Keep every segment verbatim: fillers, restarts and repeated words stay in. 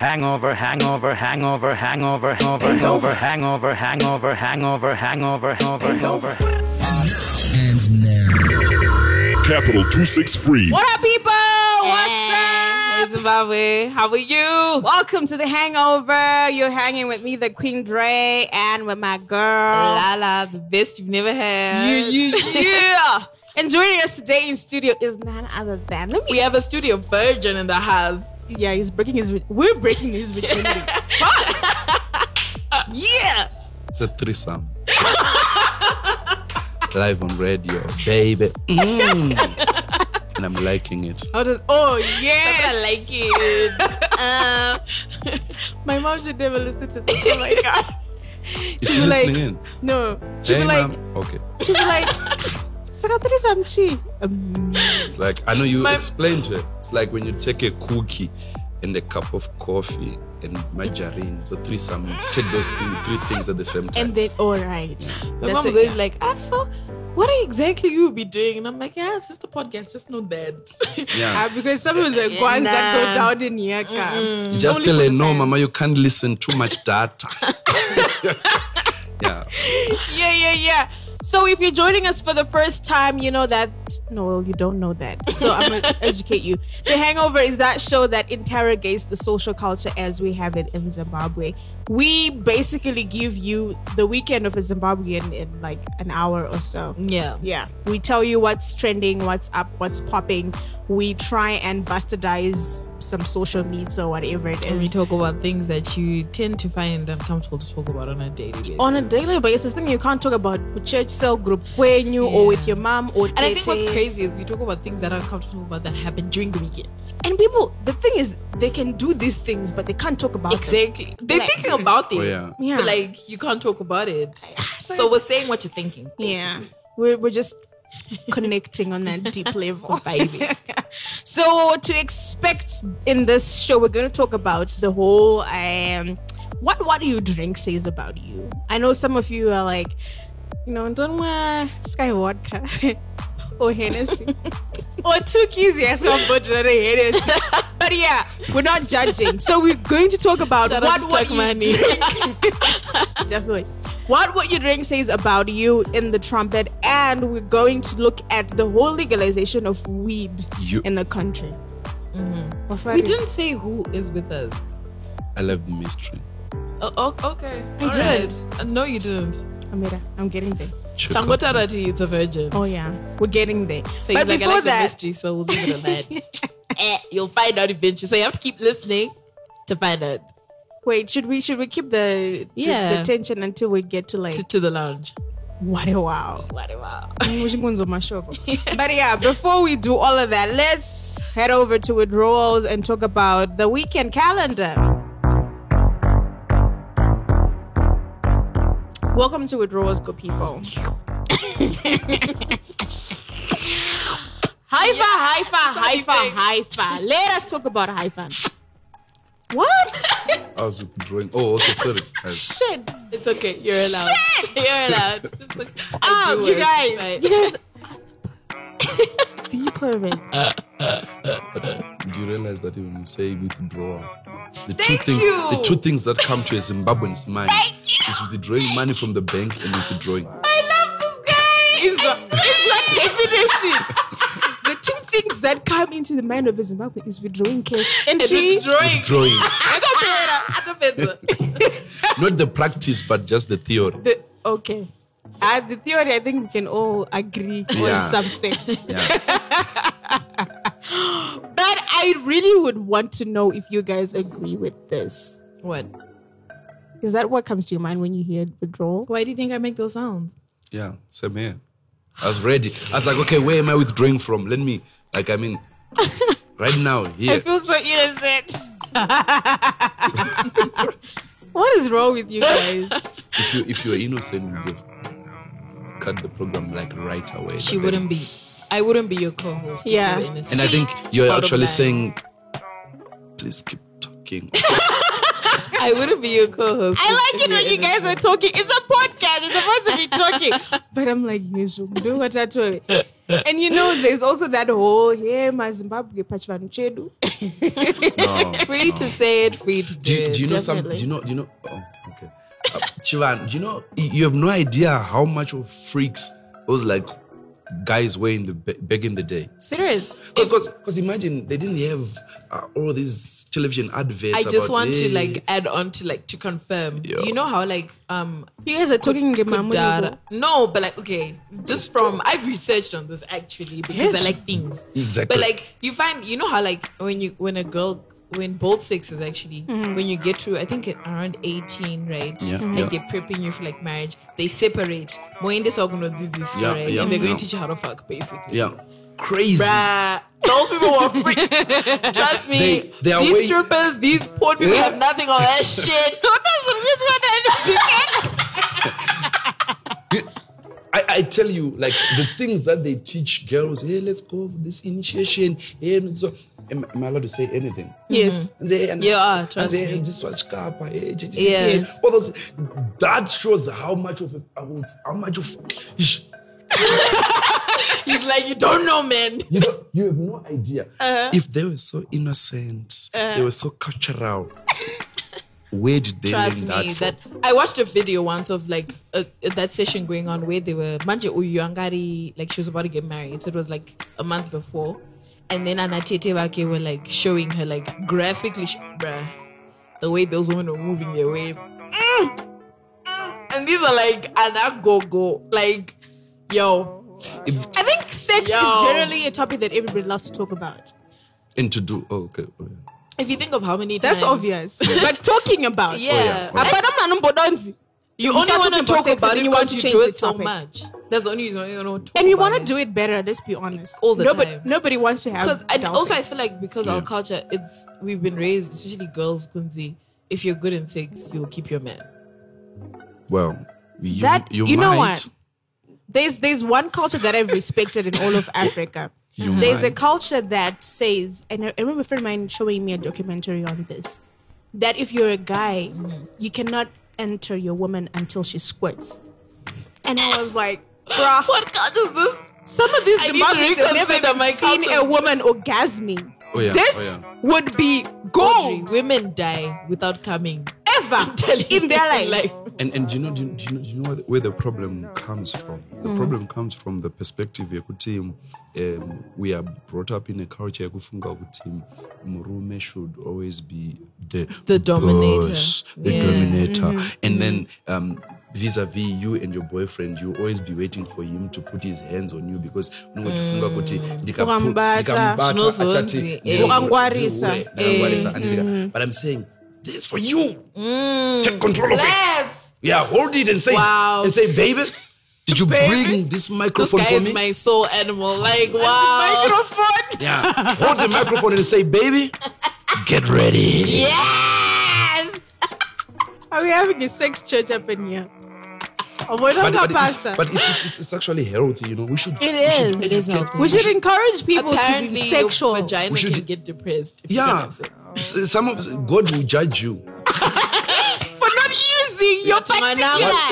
Hangover, hangover, hangover, hangover, hangover, hangover, hangover, hangover, hangover, hangover, hangover, hangover. And now, Capital two sixty-three. What up, people? What's up? Hey, Zimbabwe. How are you? Welcome to the Hangover. You're hanging with me, the Queen Dre, and with my girl Lala, the best you've never had. You, you, yeah. And joining us today in studio is none other than me. We have a studio virgin in the house. Yeah, he's breaking his... We're breaking his virginity. Fuck! Yeah! It's a threesome. Live on radio, baby. Mm. And I'm liking it. How does... Oh, yes! I like it. um, my mom should never listen to this. Oh, my God. Is she, she listening like, in? No. She hey, was like... Mom. Okay. She was like... It's like, I know you my, explained it. It's like when you take a cookie and a cup of coffee and margarine. It's a threesome. Check those three, three things at the same time. And then, all right. My mom's always like, ah, so what exactly you be doing? And I'm like, yeah, it's just the podcast. Just not that. Yeah. uh, because some of the ones nah. that go down in here come. Just tell her, no, mama, you can't listen too much data. Yeah. Yeah, yeah, yeah. So if you're joining us for the first time, you know that... No, you don't know that. So I'm going to educate you. The Hangover is that show that interrogates the social culture as we have it in Zimbabwe. We basically give you the weekend of a Zimbabwean in like an hour or so. Yeah. Yeah. We tell you what's trending, what's up, what's popping. We try and bastardize some social needs or whatever it is. And we talk about things that you tend to find uncomfortable to talk about on a daily basis. On a daily basis. Thing you can't talk about with church cell group when you yeah. or with your mom or tete. And I think what's crazy is we talk about things that are uncomfortable about that happen during the weekend. And people, the thing is, they can do these things, but they can't talk about it. Exactly. Them. They're like, thinking about it. Oh, yeah. Yeah. But like, you can't talk about it. So, so we're saying what you're thinking. Basically. Yeah. We're, we're just... connecting on that deep level, baby. So to expect in this show, we're going to talk about the whole um, what what do you drink says about you. I know some of you are like, you know, don't wear Sky Vodka or Hennessy or two keys. Yes, we're both Hennessy. But yeah, we're not judging. So we're going to talk about Shout what what you drink. Definitely. What What You Drink says about you in the trumpet, and we're going to look at the whole legalization of weed you. in the country. Mm-hmm. We didn't say who is with us. I love the mystery. Oh, okay. I All did. Right. No, you didn't. Amira, I'm getting there. Tangotarati is a virgin. Oh, yeah. We're getting there. So but he's like, I like that, the mystery, so we'll leave it at that. You'll find out eventually. So you have to keep listening to find out. Wait, should we should we keep the, yeah. the, the tension until we get to like to, to the lounge? What a wow! What a wow! But yeah, before we do all of that, let's head over to withdrawals and talk about the weekend calendar. Welcome to Withdrawals, good people. Haifa, yeah. Haifa, Haifa, Haifa, Haifa. Let us talk about Haifa. What? I was withdrawing. Oh, okay, sorry. Shit. It's okay. You're allowed. Shit. You're allowed. Like, oh, you guys. Right. You guys. The perverts. Uh, uh, uh, uh. Do you realize that when you say withdrawal, the Thank two things, you. the two things that come to a Zimbabwean's mind Thank is withdrawing money from the bank and withdrawing. I love this guy. It's, it's like definition. Two things that come into the mind of a Zimbabwe is withdrawing cash entry. Withdrawing. Withdrawing. Not the practice, but just the theory. The, okay. Uh, the theory, I think we can all agree yeah. on something. Yeah. But I really would want to know if you guys agree with this. What? Is that what comes to your mind when you hear withdrawal? Why do you think I make those sounds? Yeah, same here. I was ready. I was like, okay, where am I withdrawing from? Let me, like, I mean, right now, here. I feel so innocent. What is wrong with you guys? If you if you're innocent, you cut the program like right away. She wouldn't be. I wouldn't be your co-host. Yeah. And I think you're actually saying, please keep talking. I wouldn't be your co-host. I like it when you guys are talking. It's a podcast. It's supposed to be talking. But I'm like, you should do what I told you. And you know, there's also that whole, hey, my Zimbabwe pachvanu chedu. No, free no. to say it, free to do, do it. Do you know something? Do you know? Do you know? Oh, okay. Uh, Chivan, you know, you have no idea how much of freaks those like guys were in the back in the day. Serious? Because imagine they didn't have uh, all these television adverts. I just about, want hey. to like add on to like to confirm. Yo. You know how like um you guys are talking about no, but like okay, just from I've researched on this actually because yes. I like things exactly. But like you find you know how like when you when a girl. When both sexes actually, mm-hmm. when you get to I think around eighteen, right? Yeah, mm-hmm. Like they're prepping you for like marriage. They separate. More in this organ of disease, right? And they're going yeah. to teach you how to fuck, basically. Yeah, crazy. Bruh. Those people were freak. Trust me. They, they these way... strippers, these poor people yeah. have nothing on that shit. I, I tell you, like the things that they teach girls. Hey, let's go for this initiation. Hey, and so. Am, am I allowed to say anything? Yes. Mm-hmm. They, and, you are, trust they, me. Just watch Kappa, eh, yes. All those, that shows how much of how much of. He's like, you don't know, man. You don't, you have no idea. Uh-huh. If they were so innocent, uh-huh. they were so cultural. Where did they Trust learn that me, from? That I watched a video once of like a, that session going on where they were Manje Uyangari, like she was about to get married, so it was like a month before. And then Anatete Wake were like showing her like graphically, sh- bruh, the way those women were moving their waves. Mm, mm, and these are like anagogo, like, yo. I think sex yo. is generally a topic that everybody loves to talk about. And to do, oh, okay. Oh, yeah. If you think of how many times. That's obvious. But talking about. Yeah. Oh, yeah. Oh. You, you only want to talk about it because you do it so much. That's the only reason you don't talk about it. And you want to do it better, let's be honest. All the nobody, time. Nobody wants to have... Because I, also, I feel like because yeah. our culture, it's we've been raised, especially girls, Kunzi, if you're good in sex, you'll keep your man. Well, you, that, you, you might. You know what? There's, there's one culture that I've respected in all of Africa. You there's might. a culture that says... And I remember a friend of mine showing me a documentary on this. That if you're a guy, mm. you cannot... enter your woman until she squirts. And I was like, bruh. What God is this? Some of these Zimbabweans have never my seen culture. a woman orgasming. Oh, yeah. This oh, yeah. would be gold. Audrey, women die without coming. Ever. In their life. life. And and do you know, do you, do you know, do you know where the problem comes from? The mm. problem comes from the perspective team. Um, we are brought up in a culture team. Murume should always be the the dominator, boss, the yeah. dominator, mm-hmm. and mm-hmm. then um, vis-a-vis you and your boyfriend, you always be waiting for him to put his hands on you because no one mm. But I'm saying this is for you. Mm. Take control of Bless. it. Yeah, hold it and say, wow. and say, baby. Did you Baby? bring this microphone this guy for me? Is my soul animal. Like, wow. Microphone. Yeah. Hold the microphone and say, baby, get ready. Yes. Are we having a sex church up in here? Oh, we're not but, but, pastor. It's, but it's, it's, it's actually healthy, you know. We should. It is. We should, it is healthy. We should encourage people Apparently, to be sexual. Your vagina we should can get depressed. If yeah. You Some of God will judge you. Your what,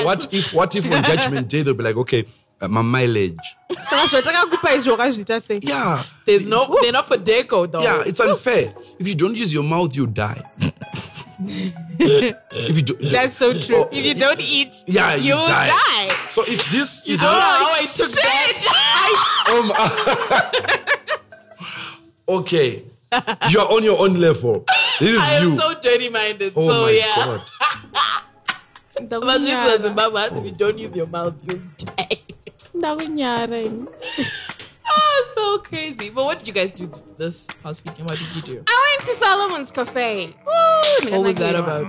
what if what if on judgment day they'll be like, okay, uh, my mileage. Yeah. There's no they're not for deco though. Yeah, it's unfair. If you don't use your mouth, you die. if you do, That's so true. Oh, if you don't eat, yeah, you you'll die. die. So if this is oh, oh, I took shit. that. I... Um, uh, okay. You are on your own level. This is I am you. so dirty minded. Oh so my yeah. God. Imagine if Zimbabwe, if you don't use your mouth, you'll die. Oh, so crazy. But what did you guys do this past weekend? What did you do? I went to Solomon's Cafe. Woo! What was that about?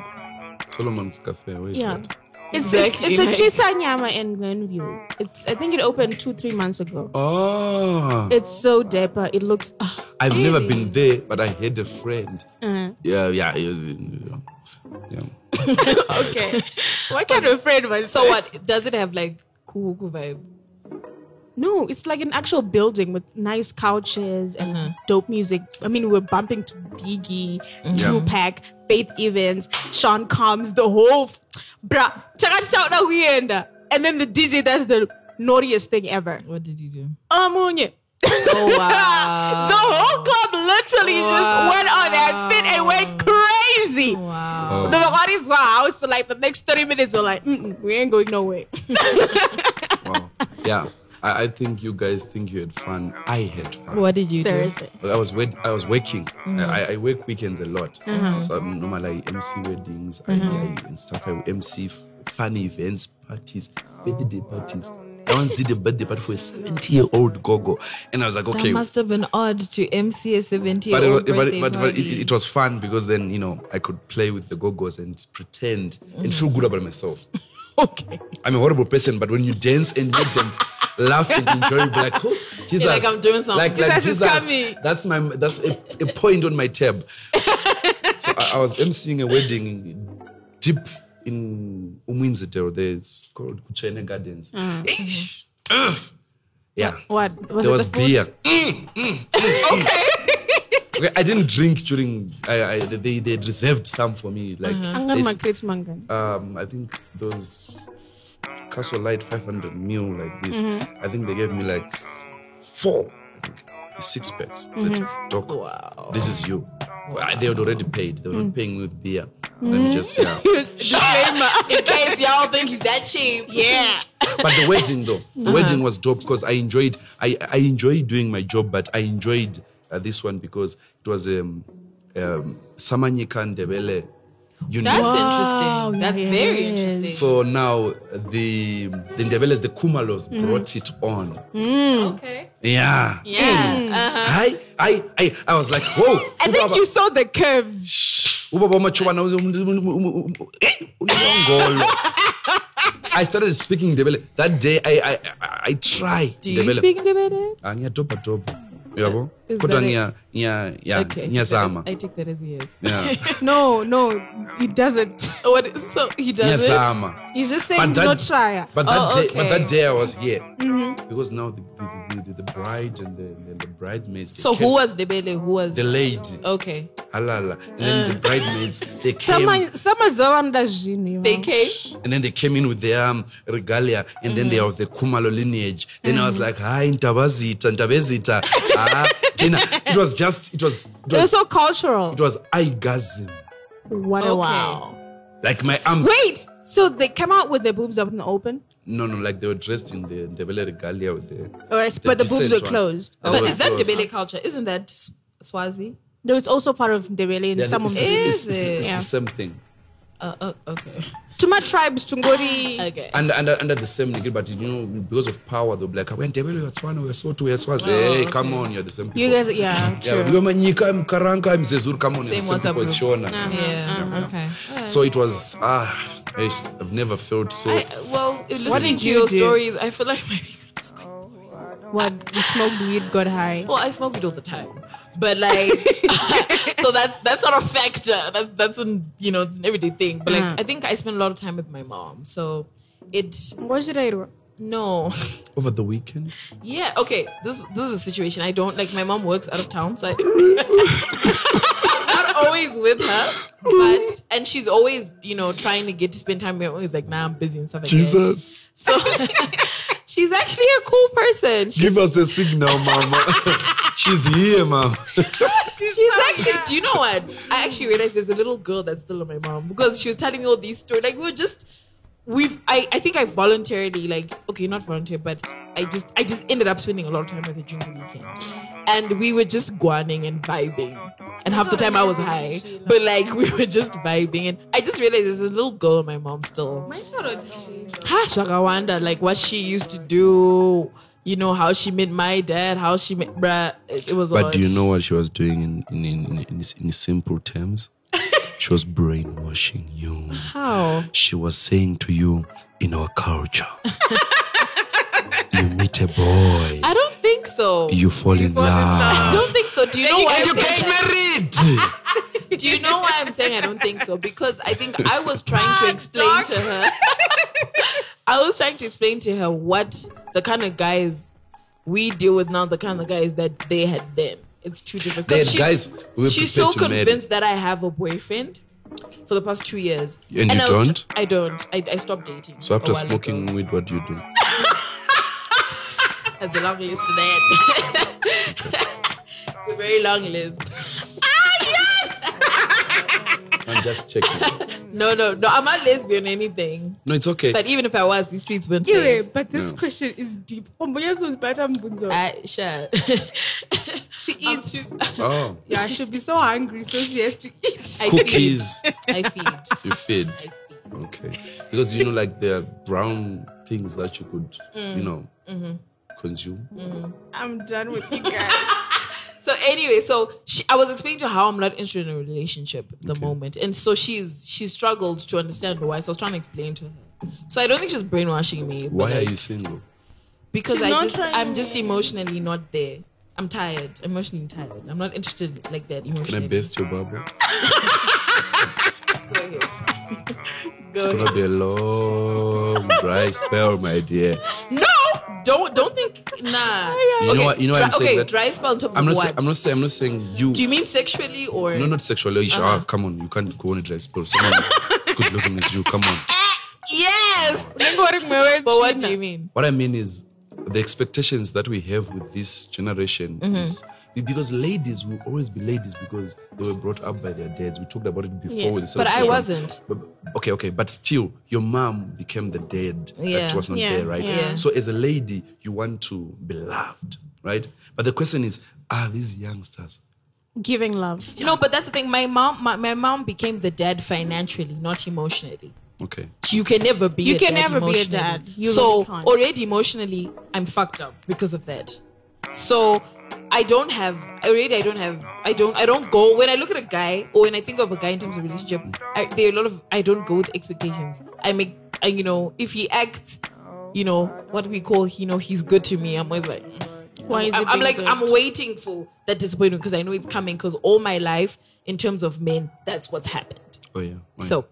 Solomon's Cafe, where is yeah. that? It's, exactly. it's, it's a Chisanyama in Glenview. It's I think it opened two, three months ago. Oh. It's so dapper. It looks... Oh, I've really? never been there, but I had a friend. Uh-huh. Yeah, yeah, yeah. yeah. Okay. What kind of friend was So this? What? Does it have like kuhuku vibe? No, it's like an actual building with nice couches and uh-huh. dope music. I mean, we were bumping to Biggie, yeah. Tupac, Faith Evans, Sean Combs, the whole... F- Bruh, check out that we end. And then the D J, that's the... naughtiest thing ever. What did you do? Amunye. Oh, wow. The whole club literally wow. just went on and fit and went crazy. Wow. Oh. The audience, wow. I always feel like the next thirty minutes were like, mm-mm, we ain't going nowhere. Wow. Yeah. I, I think you guys think you had fun. I had fun. What did you Seriously? do? I was wed- I was working. Mm-hmm. I, I work weekends a lot. Mm-hmm. So I'm normally I M C weddings mm-hmm. I, I, and stuff. I M C fun events, parties, birthday parties. I once did a birthday party for a seventy-year-old gogo, and I was like, okay. That must have been odd to M C a seventy-year-old but, birthday but, but, party. But it, it was fun because then, you know, I could play with the gogos and pretend mm-hmm. and feel good about myself. Okay. I'm a horrible person, but when you dance and make them laugh and enjoy, be like, oh, Jesus. You're like, I'm doing something. Like, Jesus, like, Jesus is coming. That's, my, that's a, a point on my tab. So I, I was emceeing a wedding deep in Umwinzetero. There's called Kuchene Gardens. Mm. Mm. Yeah. What? Was there was the beer. Mm, mm, mm, okay. Okay. I didn't drink during, I, I, they, they reserved some for me. Like, mm-hmm. um, I think those Castle Light five hundred mil like this. Mm-hmm. I think they gave me like four, I think, six packs. Mm-hmm. Said, Doc, wow. this is you. Wow. They had already paid. They were mm. not paying with beer. Mm. Let me just, yeah. Disclaimer. In case y'all think he's that cheap. Yeah. But the wedding though, the uh-huh. wedding was dope because I enjoyed, I, I enjoyed doing my job, but I enjoyed uh, this one because it was um, um, Samanyika Ndebele. You know? That's wow, interesting. That's yes. very interesting. So now the the Ndebeles, the Kumalos mm. brought it on. Mm. Okay. Yeah. Yeah. Mm. Uh-huh. I, I, I, I was like, whoa. I think you saw the curves. Shh. I started speaking Ndebele. That day I I I, I tried. Do you Ndebele. speak Ndebele? Yeah. Is that nia, nia, nia, okay, nia I, sama. As, I take that as yes. Yeah. No, no, he doesn't. What, so he doesn't. He's just saying do not try. But that, oh, okay. day, but that day I was here mm-hmm. because now the the, the, the bride and the, the, the bridesmaids. So came. Who was the baby? Who was the lady? Okay. Alala. And then uh. the bridesmaids they came. They came. And then they came in with their um, regalia, and mm-hmm. then they are of the Kumalo lineage. Then mm-hmm. I was like, hi, ntabazita, ntabazita. Ah, Gina. It was just, it was... It was so cultural. It was orgasm. What a okay. wow. Like my arms... Wait! So they came out with their boobs up in the open? No, no, like they were dressed in the Ndebele regalia with the... Oh, right, the but the boobs were closed. Oh, but is that Ndebele culture? Isn't that Swazi? No, it's also part of Ndebele in yeah, some of the... Is it? It's, it's yeah. the same thing. Uh, oh, okay. To my tribes, Tungori. Okay. And under, under the same degree, but you know, because of power, they'll be like, when Ndebele, you're Tswana, we're Sotho, we're Swazi. Hey, come on, you're the same people. You guys, yeah, true. Yeah, you're Manyika, I'm Karanga, I'm Zezur, come on, you're the same people, it's Shona. Uh-huh. Yeah, yeah, uh-huh. okay. Yeah. So it was, ah, I've never felt so. I, well, listening to your stories, I feel like my God is going. What? You smoked weed, got high. Well, I smoke it all the time. But like, so that's that's not a factor. That's that's an, you know, it's an everyday thing. But like, uh-huh. I think I spent a lot of time with my mom. So it. What did I do? No. Over the weekend. Yeah. Okay. This this is a situation. I don't like. My mom works out of town, so I, I'm not always with her. But and she's always, you know, trying to get to spend time. We're always like, nah, I'm busy and stuff like Jesus. that. So. She's actually a cool person. She's, give us a signal, mama. She's here, mom. She's, She's actually, do you know what? I actually realized there's a little girl that's still on my mom because she was telling me all these stories. Like, we were just, we've, I, I think I voluntarily, like, okay, not voluntarily, but I just, I just ended up spending a lot of time with her during the weekend. And we were just guaning and vibing. And half the time I was high. But like, we were just vibing. And I just realized there's a little girl in my mom still. My child, Shakawanda, like what she used to do, you know, how she met my dad, how she met, bruh, it was all. But do you know what she was doing in, in, in, in, in simple terms? She was brainwashing you. How? She was saying to you, in our culture, you meet a boy. I don't think so. You fall, you in, fall love. in love. I don't think so. Do you know why? You get married. Do you know why I'm saying I don't think so? Because I think I was trying to explain to her. I was trying to explain to her what the kind of guys we deal with now, the kind of guys that they had then. It's too different. They had she, guys. We she's so convinced marry. that I have a boyfriend for the past two years. And, and you I don't? Just, I don't. I, I stopped dating. So after smoking ago. weed, what do you do? That's a long list to that. It's a very long list. Ah, yes! I'm just checking. No, no, no. I'm not lesbian or anything. No, it's okay. But even if I was, these streets wouldn't say. Yeah, but this no. question is deep. Uh, sure. She eats. Too- oh. Yeah, she'll be so hungry, so she has to eat. I Cookies. Feed. I feed. You feed. I feed. Okay. Because, you know, like there are brown things that you could, mm. you know, mm-hmm. consume. Mm-hmm. I'm done with you guys. So anyway, so she, I was explaining to her how I'm not interested in a relationship at the okay. moment. And so she's she struggled to understand why. So I was trying to explain to her. So I don't think she's brainwashing me. Why like, are you single? Because she's I just, I'm just emotionally not there. I'm tired. Emotionally tired. I'm not interested like that emotionally. Can I best your bubble? Go ahead. Go it's ahead. Gonna be a long, dry spell, my dear. No! Don't don't think nah. You okay. know what? You know what I'm saying. Okay, that dry spell on top I'm of not what? Say, I'm not saying. I'm not saying you. Do you mean sexually or? No, not sexually. Uh-huh. Oh, come on, you can't go on a dry spell. Someone is good looking at you. Come on. Yes. But what do you mean? What I mean is the expectations that we have with this generation mm-hmm. is. Because ladies will always be ladies because they were brought up by their dads. We talked about it before. Yes, but I wasn't. But, okay, okay. But still, your mom became the dad yeah. that was not yeah. there, right? Yeah. So as a lady, you want to be loved, right? But the question is, are these youngsters giving love? Yeah. No, but that's the thing. My mom, my, my mom became the dad financially, not emotionally. Okay. You can never be. You a can dad never be a dad. You so really already emotionally, I'm fucked up because of that. So. I don't have already. I don't have. I don't. I don't go when I look at a guy or when I think of a guy in terms of relationship. I, there are a lot of. I don't go with expectations. I make. I, you know, if he acts, you know what we call. You know, he's good to me. I'm always like. Why is it? I'm like. Good? I'm waiting for that disappointment because I know it's coming. Because all my life, in terms of men, that's what's happened. Oh yeah. Why? So.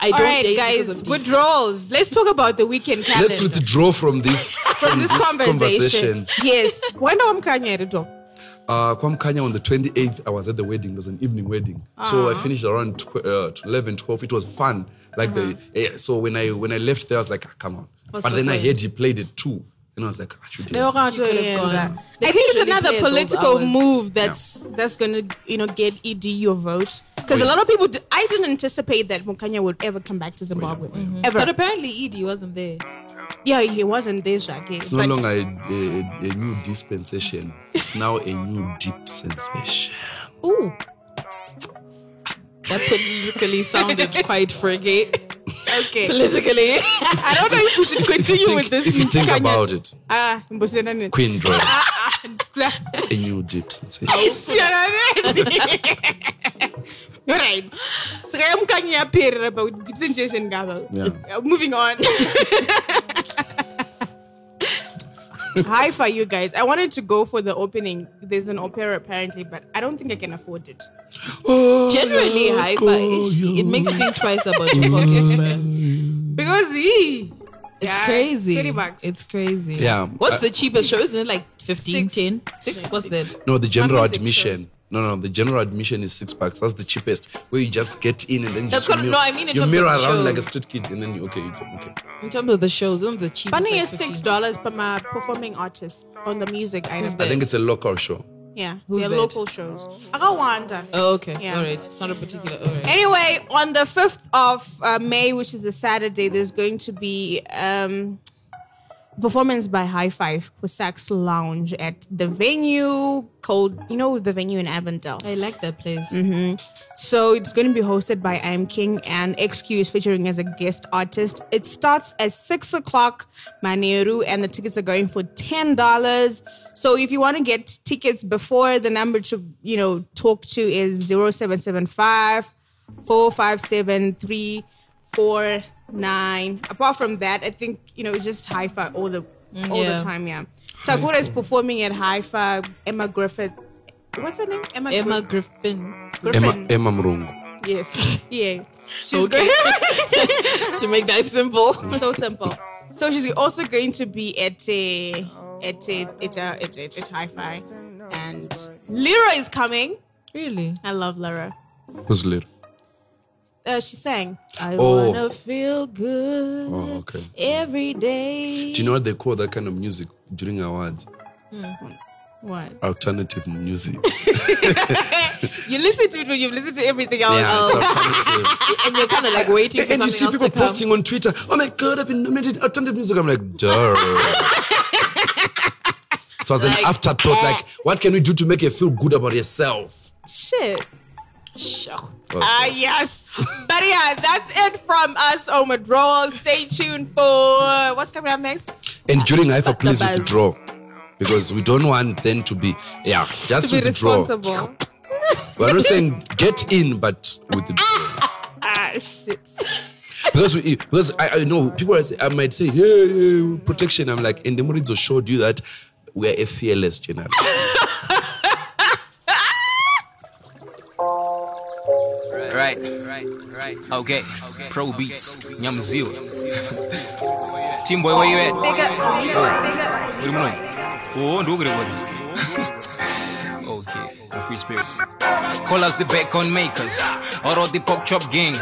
I don't All right, guys, withdrawals. Let's talk about the weekend calendar. Let's withdraw from this, from from this, this conversation. conversation. Yes. When am I Uh, Kwamkanya on the twenty-eighth, I was at the wedding. It was an evening wedding. Uh-huh. So I finished around eleven, twelve. It was fun. Like uh-huh. the yeah, So when I when I left there, I was like, ah, come on. What's but the then point? I heard he played it too. And I was like, I should do it. I think it's another political move that's yeah. that's going to you know get E D your vote. Because oh, yeah. a lot of people, d- I didn't anticipate that Mokanya would ever come back to Zimbabwe. Oh, yeah. mm-hmm. Ever. But apparently E D wasn't there. Yeah, he wasn't there, Jackie. It's no longer a, a, a new dispensation. It's now a new deep sensation. Ooh. That politically sounded quite friggy. Okay. Politically. I don't know if we should continue think, with this. If you think about it. Ah, Queen Drone. A new deep sensation. All right. So I'm coming up here about deep sensation, Gabo. Yeah. Uh, moving on. Hi for you guys. I wanted to go for the opening. There's an opera apparently, but I don't think I can afford it. Oh, generally, hi for it makes me think twice about your pocket. Because he. It's yeah, crazy. twenty bucks. It's crazy. Yeah. What's uh, the cheapest show? Isn't it like fifteen, ten? Six? What's six. That? No, the general admission. Shows. No, no, the general admission is six bucks. That's the cheapest. Where you just get in and then you That's just what, mirror, no, I mean in you terms mirror of the around shows. Like a street kid and then you okay, you go, okay. In terms of the shows, isn't the cheapest? Funny is like six dollars per my performing artist on the music item. I think it's a local show. Yeah, who's they're that? Local shows. I got one. Oh, okay. Yeah. All right. It's not a particular. All right. Anyway, on the fifth of uh, May, which is a Saturday, there's going to be. Um, Performance by High five for Sax Lounge at the venue called, you know, the venue in Avondale. I like that place. Mm-hmm. So it's going to be hosted by I Am King and X Q is featuring as a guest artist. It starts at six o'clock, Maneru, and the tickets are going for ten dollars. So if you want to get tickets before, the number to, you know, talk to is zero seven seven five, four five seven, three four nine. Apart from that, I think you know it's just Haifa all the mm, all yeah. the time. Yeah, Tagore is performing at Haifa. Emma Griffin, what's her name? Emma. Emma Griff- Griffin. Griffin. Emma Emma Mrungu. Yes. Yeah. She's okay. Going- to make that simple. So simple. So she's also going to be at a at a at a at, a, at Haifa, and Lyra is coming. Really, I love Lyra. Who's Lyra? Uh, she sang, I oh. wanna feel good oh, okay. every day. Do you know what they call that kind of music? during awards. Mm. What? Alternative music. You listen to it when you've listened to everything else. Yeah, oh. And you're kind of like waiting for and something else to come. And you see people posting on Twitter, oh my God, I've been nominated alternative music. I'm like, duh. So as like, an afterthought, like, what can we do to make you feel good about yourself? Shit. Sure. Okay. Ah, yes. But yeah, that's it from us on Withdrawal. Stay tuned for what's coming up next. And during Haifa, please withdraw. Because we don't want them to be, yeah, just to be withdraw. Responsible. We're not saying get in, but withdraw. Ah, shit. Because we, because I, I know people are, I might say, hey, hey, protection. I'm like, and the Morizo showed you that we're a fearless generation. Right, right, right. Okay, okay. Pro okay. Beats, Nyamzil. Team boy, where you at? Big up, big up, big up. Oh, do okay, we're free spirits. Call us the bacon makers, or all the pork chop gang.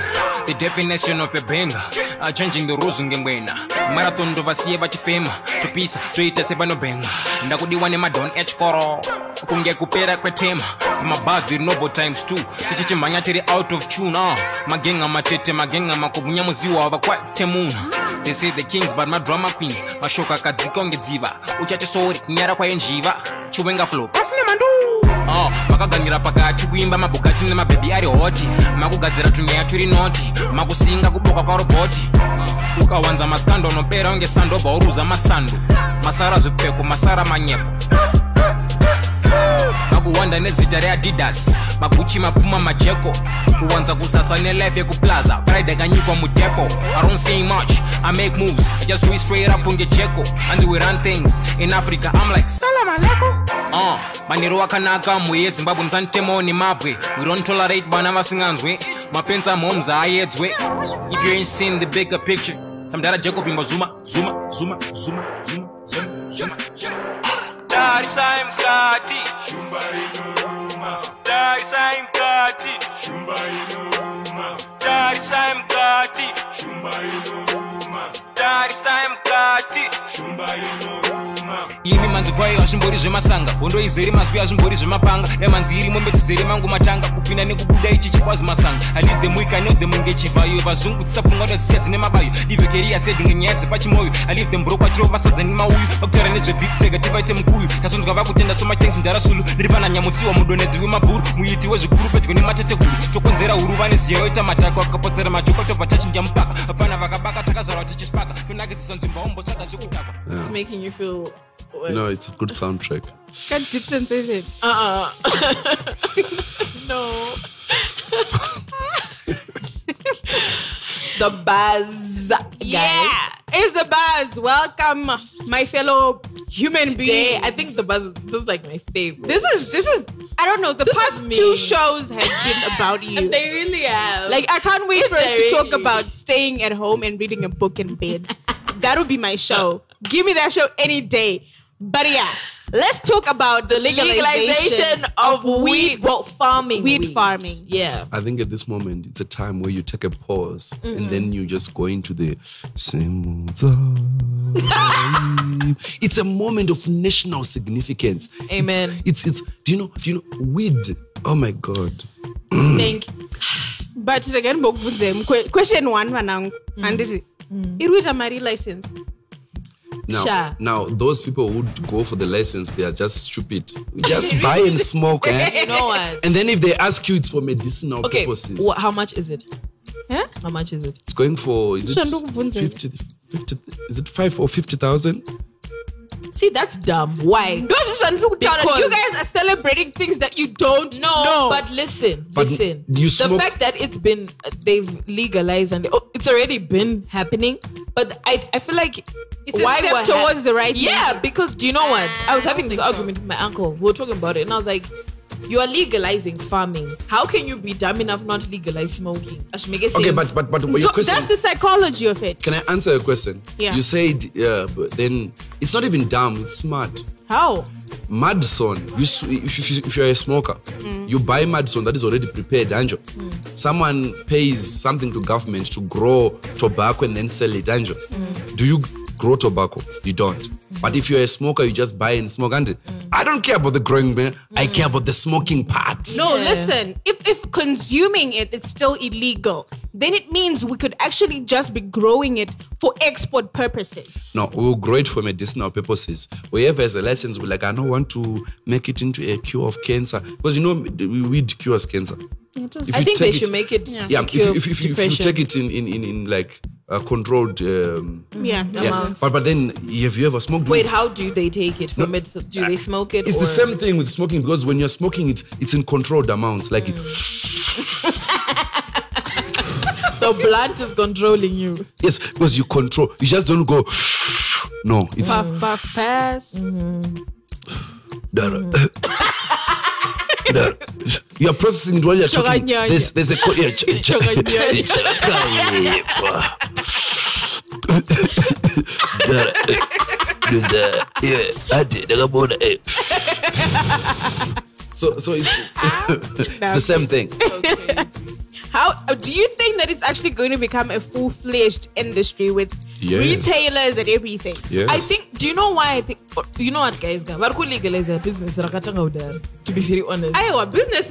The definition of a banger are changing the rules in Gangwena. Marathon to Vasia Bachifema, to Pisa, to Ita Sebano Benga. Nakudi one in my don H. Coro, Kungakupera Quetem, my bag with noble times two. Chichimangateri out of tune. Magenga Matete, Magenga Makubunyamuzua, over quite Temuna. They say the kings, but my drama queens. My shoka kadzikonge ziva. Uchache sori, nyara kwa yenjiva. Chiwenga flow. Pasine mandu. Oh, makaganira pakati kuimba mabukati na mababy ari hoti. Makugadzira tunyaya turi noti. Makusinga kuboka kwa roboti. Ukawanza maskando nopera unge sando bauruza masando. Masara zupeko, masara manyeko. Makuwanda nezitare Adidas. Makuchi mapuma majeko. Kuwanza kusasa ne life yeku plaza. Pride ganyikwa muteko. I don't say much. I make moves, I just do it straight up on the Checo. And we run things in Africa. I'm like, Salam alaikum. Uh, Manero wakanaka mwe, Zimbabwe msantemo ni mabwe. We don't tolerate banava singanzwe. Mapenza momza ayedzwe. If you ain't seen the bigger picture, Samdara Jacob imba zuma, zuma, zuma, zuma, zuma, zuma, zuma, zuma. Dar isa imkati, shumba inoruma. Dar isa imkati, shumba inoruma. Dar isa imkati, shumba inoruma. Imi manzikwai azvimbori zvemasanga hondo izeri mazwi azvimbori zvemapanga nemanziri mombe dzizeri mangu matanga kupinda nekubuda ichi chikwazi masanga alidemuikanodemungechivhayo vazungu tisafunga ndodzisadzi nemabayo ivhekeriya sedu ngenyaya dzepachimoyo alivhemburokwachivo vasadza nemauyu vakutaura nezvebigfega tivaite mukuyu tasonzwa vakutenda somatanks mudharasulu ndiri pananyamutsiwa mudonedzi wemabhuru muiti wezvikuru pedyo nemateteguru tokonzera huruva neziya yoita mataka wakapotsera majoko tobva tachinja mupaka vapana vakabaka takazara kuti chispaka. It's making you feel what? No, it's a good soundtrack. Can't Gibson say it? Uh-uh. No. The buzz. Yeah. It's the buzz. Welcome, my fellow human beings. I think the buzz, this is like my favorite. This is, this is, I don't know, the this past two shows have been about you. They really have. Like, I can't wait for us to really talk about staying at home and reading a book in bed. That would be my show. Give me that show any day. But yeah, let's talk about the legalization, legalization of, of weed, weed well, farming. Weed, weed farming. Yeah. I think at this moment, it's a time where you take a pause mm-hmm. and then you just go into the... It's a moment of national significance. Amen. It's, it's, it's, do you know, do you know, weed, oh my God. Thank you. But again, question one, Manang, and this is, it was a marriage license. Now, sure. Now, those people who go for the license, they are just stupid. We just buy and smoke. Eh? You know what? And then if they ask you, it's for medicinal okay. purposes. Well, how much is it? Huh? How much is it? It's going for, is it fifty, fifty, is it five or fifty thousand? See, that's dumb. Why? Because you guys are celebrating things that you don't know. know. But listen, but listen. You smoke- the fact that it's been, they've legalized and they, oh, it's already been happening. But I, I feel like it's why a step towards ha- the right yeah, thing. Yeah, because do you know what? I was I having this argument so. with my uncle. We were talking about it and I was like, you are legalizing farming. How can you be dumb enough not to legalize smoking? Okay, but, but, but your question... That's the psychology of it. Can I answer your question? Yeah. You said, yeah, but then it's not even dumb, it's smart. How? Madson, you, if, you, if you're a smoker, mm. you buy Madson that is already prepared, Anjo. Mm. Someone pays something to government to grow tobacco and then sell it, Anjo. Mm. Do you grow tobacco. You don't. Mm. But if you're a smoker, you just buy and smoke. And mm. I don't care about the growing ban. Mm. I care about the smoking part. No, yeah. listen. If if consuming it is still illegal, then it means we could actually just be growing it for export purposes. No, we'll grow it for medicinal purposes. Whoever has a license, we're like, I don't want to make it into a cure of cancer. Because, you know, weed cures cancer. I think they it, should make it yeah. yeah to cure if, if, if, if, if you take it in, in, in, in like... Uh, controlled um, yeah, yeah. But, but then have you ever smoked wait weed? How do they take it from no, it do they smoke it it's or? The same thing with smoking, because when you're smoking it it's in controlled amounts, like mm. it the blood is controlling you. Yes, because you control, you just don't go no it's puff puff pass mm-hmm. mm. You're processing it while you're talking. There's, there's a... Co- yeah, ch- ch- so so it's, it's the same thing. Okay. How do you think that it's actually going to become a full-fledged industry with yes. retailers and everything? Yes. I think. Do you know why I think? You know what, guys? We're going to legalize our business. To be very honest, I our business.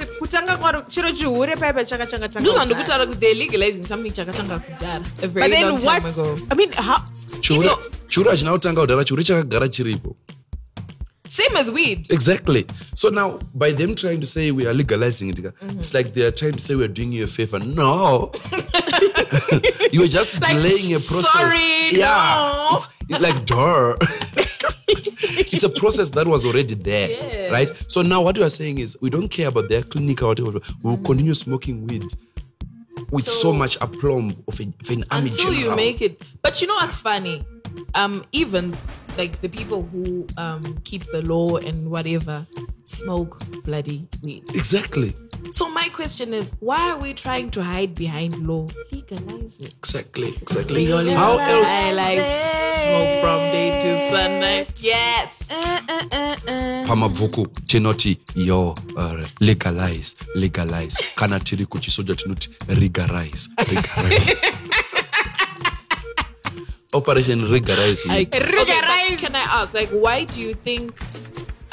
They're legalizing something. A very but then long time ago. I mean, how? So, same as weed. Exactly. So now, by them trying to say we are legalizing it, mm-hmm. it's like they are trying to say we are doing you a favor. No. You are just like, delaying a process. Sorry, yeah. No. It's, it's like, duh. It's a process that was already there, yeah. right? So now what you are saying is we don't care about their clinic or whatever. We'll mm. continue smoking weed with so, so much aplomb of, a, of an army general. Until you make it. But you know what's funny? Um, even... Like the people who um, keep the law and whatever smoke bloody weed. Exactly. So my question is, why are we trying to hide behind law? Legalize it. Exactly. Exactly. Legalize. How else? I like smoke from day to sunlight. Yes. Pamavuku chinoti yo legalize legalize kana tiri kuchi soja chinoti rigarize rigarize. Operation Rigarize. Like, okay, can I ask, like, why do you think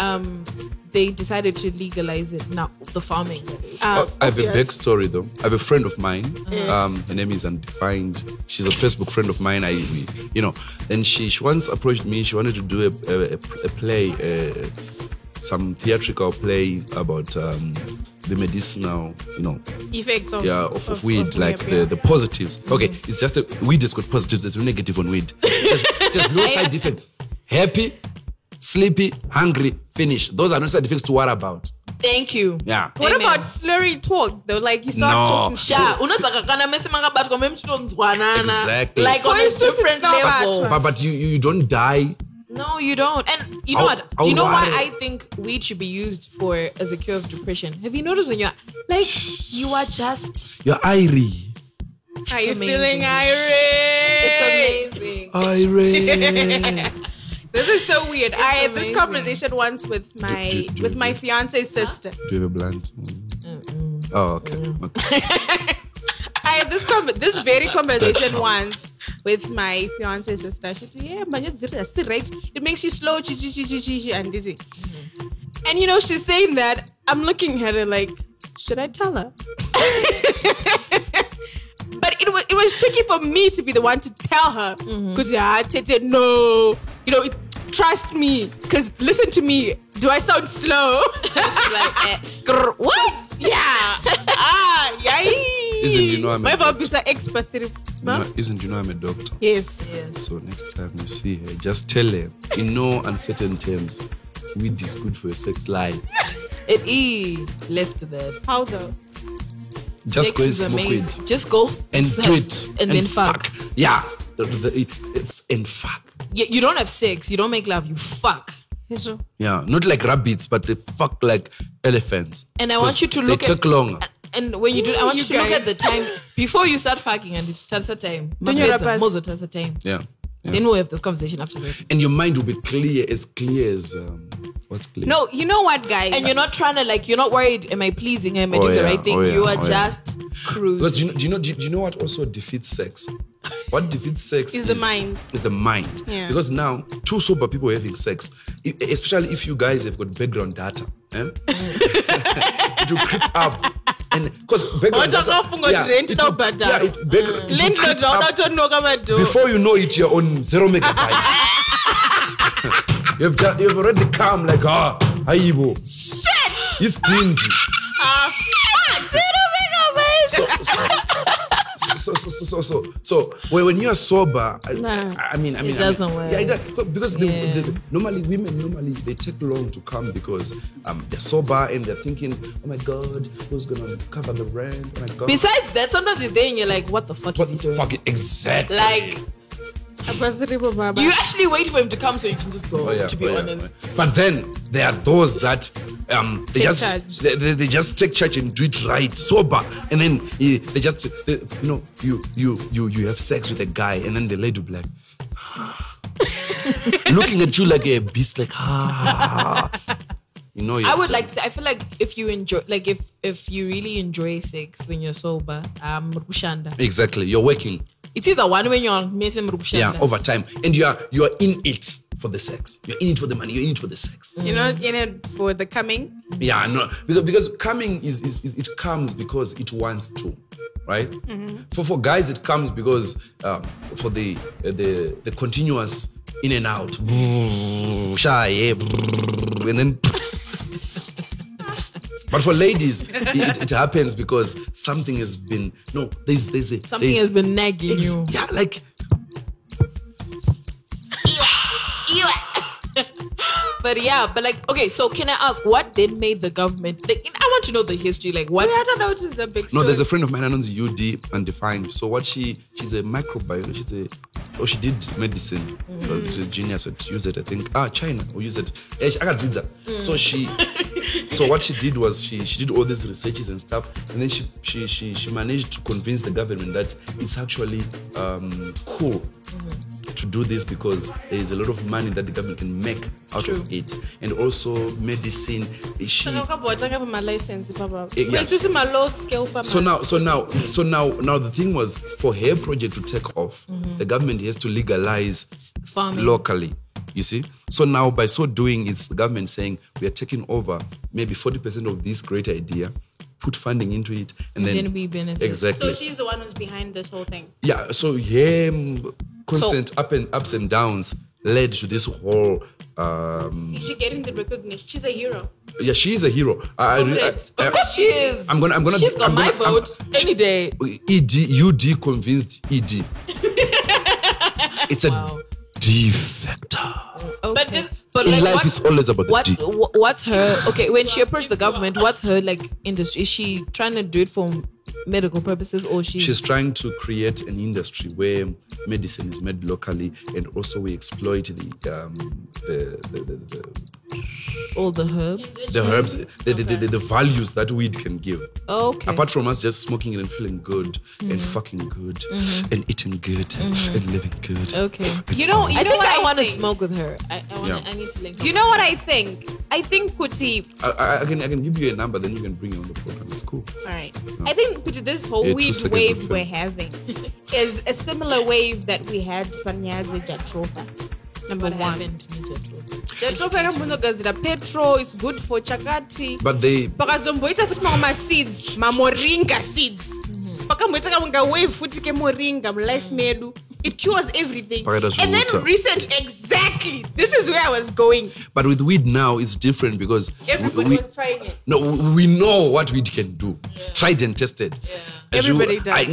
um, they decided to legalize it now, the farming? Uh, I have yes. a backstory, though. I have a friend of mine. Mm. Um, her name is Undefined. She's a Facebook friend of mine. I, you know, and she, she once approached me. She wanted to do a, a, a play, a, some theatrical play about um, the medicinal, you know, effects of, yeah, of, of, of weed, of like the, the positives. Okay, mm-hmm. it's just that weed has got positives, there's no negative on weed. There's, there's no side effects. Happy, sleepy, hungry, finish. Those are no side effects to worry about. Thank you. Yeah. What Amen. About slurry talk though? Like you start talking shit. Exactly. Like on a different level. But, but you, you don't die. No, you don't. And you know I'll, what? Do you know why I think weed should be used for as a cure of depression? Have you noticed when you're like, you are just... You're irie. Are you amazing. Feeling irie? It's amazing. Irie. This is so weird. It's I had amazing. This conversation once with my do, do, do, with my fiance's sister. Do you have a blunt? Mm. Oh, okay. Mm. okay. I had this com- this very conversation once with my fiance's sister. She said, yeah, man, it's right. It makes you slow. And mm-hmm. And, you know, she's saying that. I'm looking at her like, should I tell her? But it was, it was tricky for me to be the one to tell her. Because I said, no, you know, it, trust me. Because listen to me. Do I sound slow? Just like, eh, what? Yeah. Ah, yay. Isn't you know I'm My a doctor? Is an expert. No? Isn't you know I'm a doctor? Yes. yes. So next time you see her, just tell her in no uncertain terms, weed is good for your sex life. It is. Less to that. How though? Just sex go and smoke amazing. Weed. Just go and do it. And, and then fuck. fuck. Yeah. And fuck. Yeah, you don't have sex. You don't make love. You fuck. Yeah. Not like rabbits, but they fuck like elephants. And I want you to look at... They take longer. And when you do, I want you, you to guys. Look at the time before you start fucking, and it's Tansa time. Mozo time. Yeah. Then we'll have this conversation after that. And your mind will be clear, as clear as um, What's clear? No, you know what, guys? And you're not trying to like, you're not worried, am I pleasing? Am I doing oh, yeah, the right thing? Oh, yeah, you are oh, just yeah. cruising. But do you, know, do, you know, do you know what also defeats sex? What defeats sex is, is the mind. Is the mind. Yeah. Because now, two sober people are having sex, especially if you guys have got background data. Eh? It will creep up. And because background data, yeah, it will, yeah, it, back, mm. it will creep up. Before you know it, you're on zero megabytes. You've, just, you've already come like, ah, oh, Aibo. Shit! It's dingy. Ah, zero megabytes. So, so, so, so, so, so, so, when you are sober, I, nah, I mean, I mean, it doesn't I mean, work. Yeah, it does, because yeah. They, they, normally women, normally they take long to come because um, they're sober and they're thinking, oh my God, who's gonna cover the rent? Oh my God. Besides that, sometimes you're there and you're like, what the fuck what is he doing? Fuck it, exactly. Like. You actually wait for him to come so you can just go, oh, yeah, to be oh, honest. Yeah, yeah. But then there are those that um, they, just, they, they, they just take charge and do it right, sober. And then uh, they just, uh, you know, you, you, you, you have sex with a guy and then the lady will be like, looking at you like a beast, like, ah. You know, I would like to, I feel like if you enjoy, like if, if you really enjoy sex when you're sober, um, Rushanda. Exactly, you're working. It's either one when you're missing Rushanda. Yeah, over time. And you're you're in it for the sex. You're in it for the money. You're in it for the sex. Mm. You're not in it for the coming? Yeah, no. Because because coming is, is, is it comes because it wants to. Right? Mm-hmm. For for guys it comes because uh, for the uh, the the continuous in and out. And then but for ladies, it, it happens because something has been no. There's there's a something there's, has been nagging you. Yeah, like but yeah, but like okay. So can I ask what then made the government? Like, I want to know the history. Like what? I don't know. It's a big story. No, there's a friend of mine. I know U D undefined. So what she she's a microbiologist. She's a oh she did medicine. Mm. She's a genius at use it. I think ah China or use it. Yeah, she, I got did that. Mm. So she. So what she did was she she did all these researches and stuff, and then she she she, she managed to convince the government that it's actually um, cool mm-hmm. to do this because there is a lot of money that the government can make out True. Of it, and also medicine. She, so now so now so now now the thing was for her project to take off, mm-hmm. the government has to legalize farming locally. You see? So now by so doing, it's the government saying, we are taking over maybe forty percent of this great idea, put funding into it, and, and then, then we benefit. Exactly. So she's the one who's behind this whole thing. Yeah, so yeah, constant so, up and ups and downs led to this whole... Um, she's getting the recognition. She's a hero. Yeah, she is a hero. I, I, I, of course she is. I'm gonna, I'm gonna, she's got I'm my gonna, vote I'm, any day. E D, U D convinced E D. It's a... Wow. D factor. Okay. But, just, but in like life, what, it's always about the what, D. What's her? Okay, when she approached the government, what's her like industry? Is she trying to do it for medical purposes, or she? She's trying to create an industry where medicine is made locally, and also we exploit the um, the, the, the, the all the herbs, the herbs, the, okay. the, the, the values that weed can give. Oh, okay. Apart from us just smoking and feeling good mm-hmm. and fucking good mm-hmm. and eating good mm-hmm. and living good. Okay. You know. You I know think what I, I want to smoke with her. I, I want. Yeah. I need to link. You know what I think? I think Kuti. I, I can I can give you a number, then you can bring it on the program. It's cool. All right. Yeah. I think. This whole yeah, weed wave we're having is a similar wave that we had Sanyazi Jatrofa. Number but one. Jatrofa petrol is good for Chakati. But they. Pakazomboita seeds, ma moringa seeds. Pakamboita wave futike moringa, life medu. It cures everything. And then recently, exactly, this is where I was going. But with weed now, it's different because... Everybody we, was trying it. No, we know what weed can do. Yeah. It's tried and tested. Yeah. Everybody does. I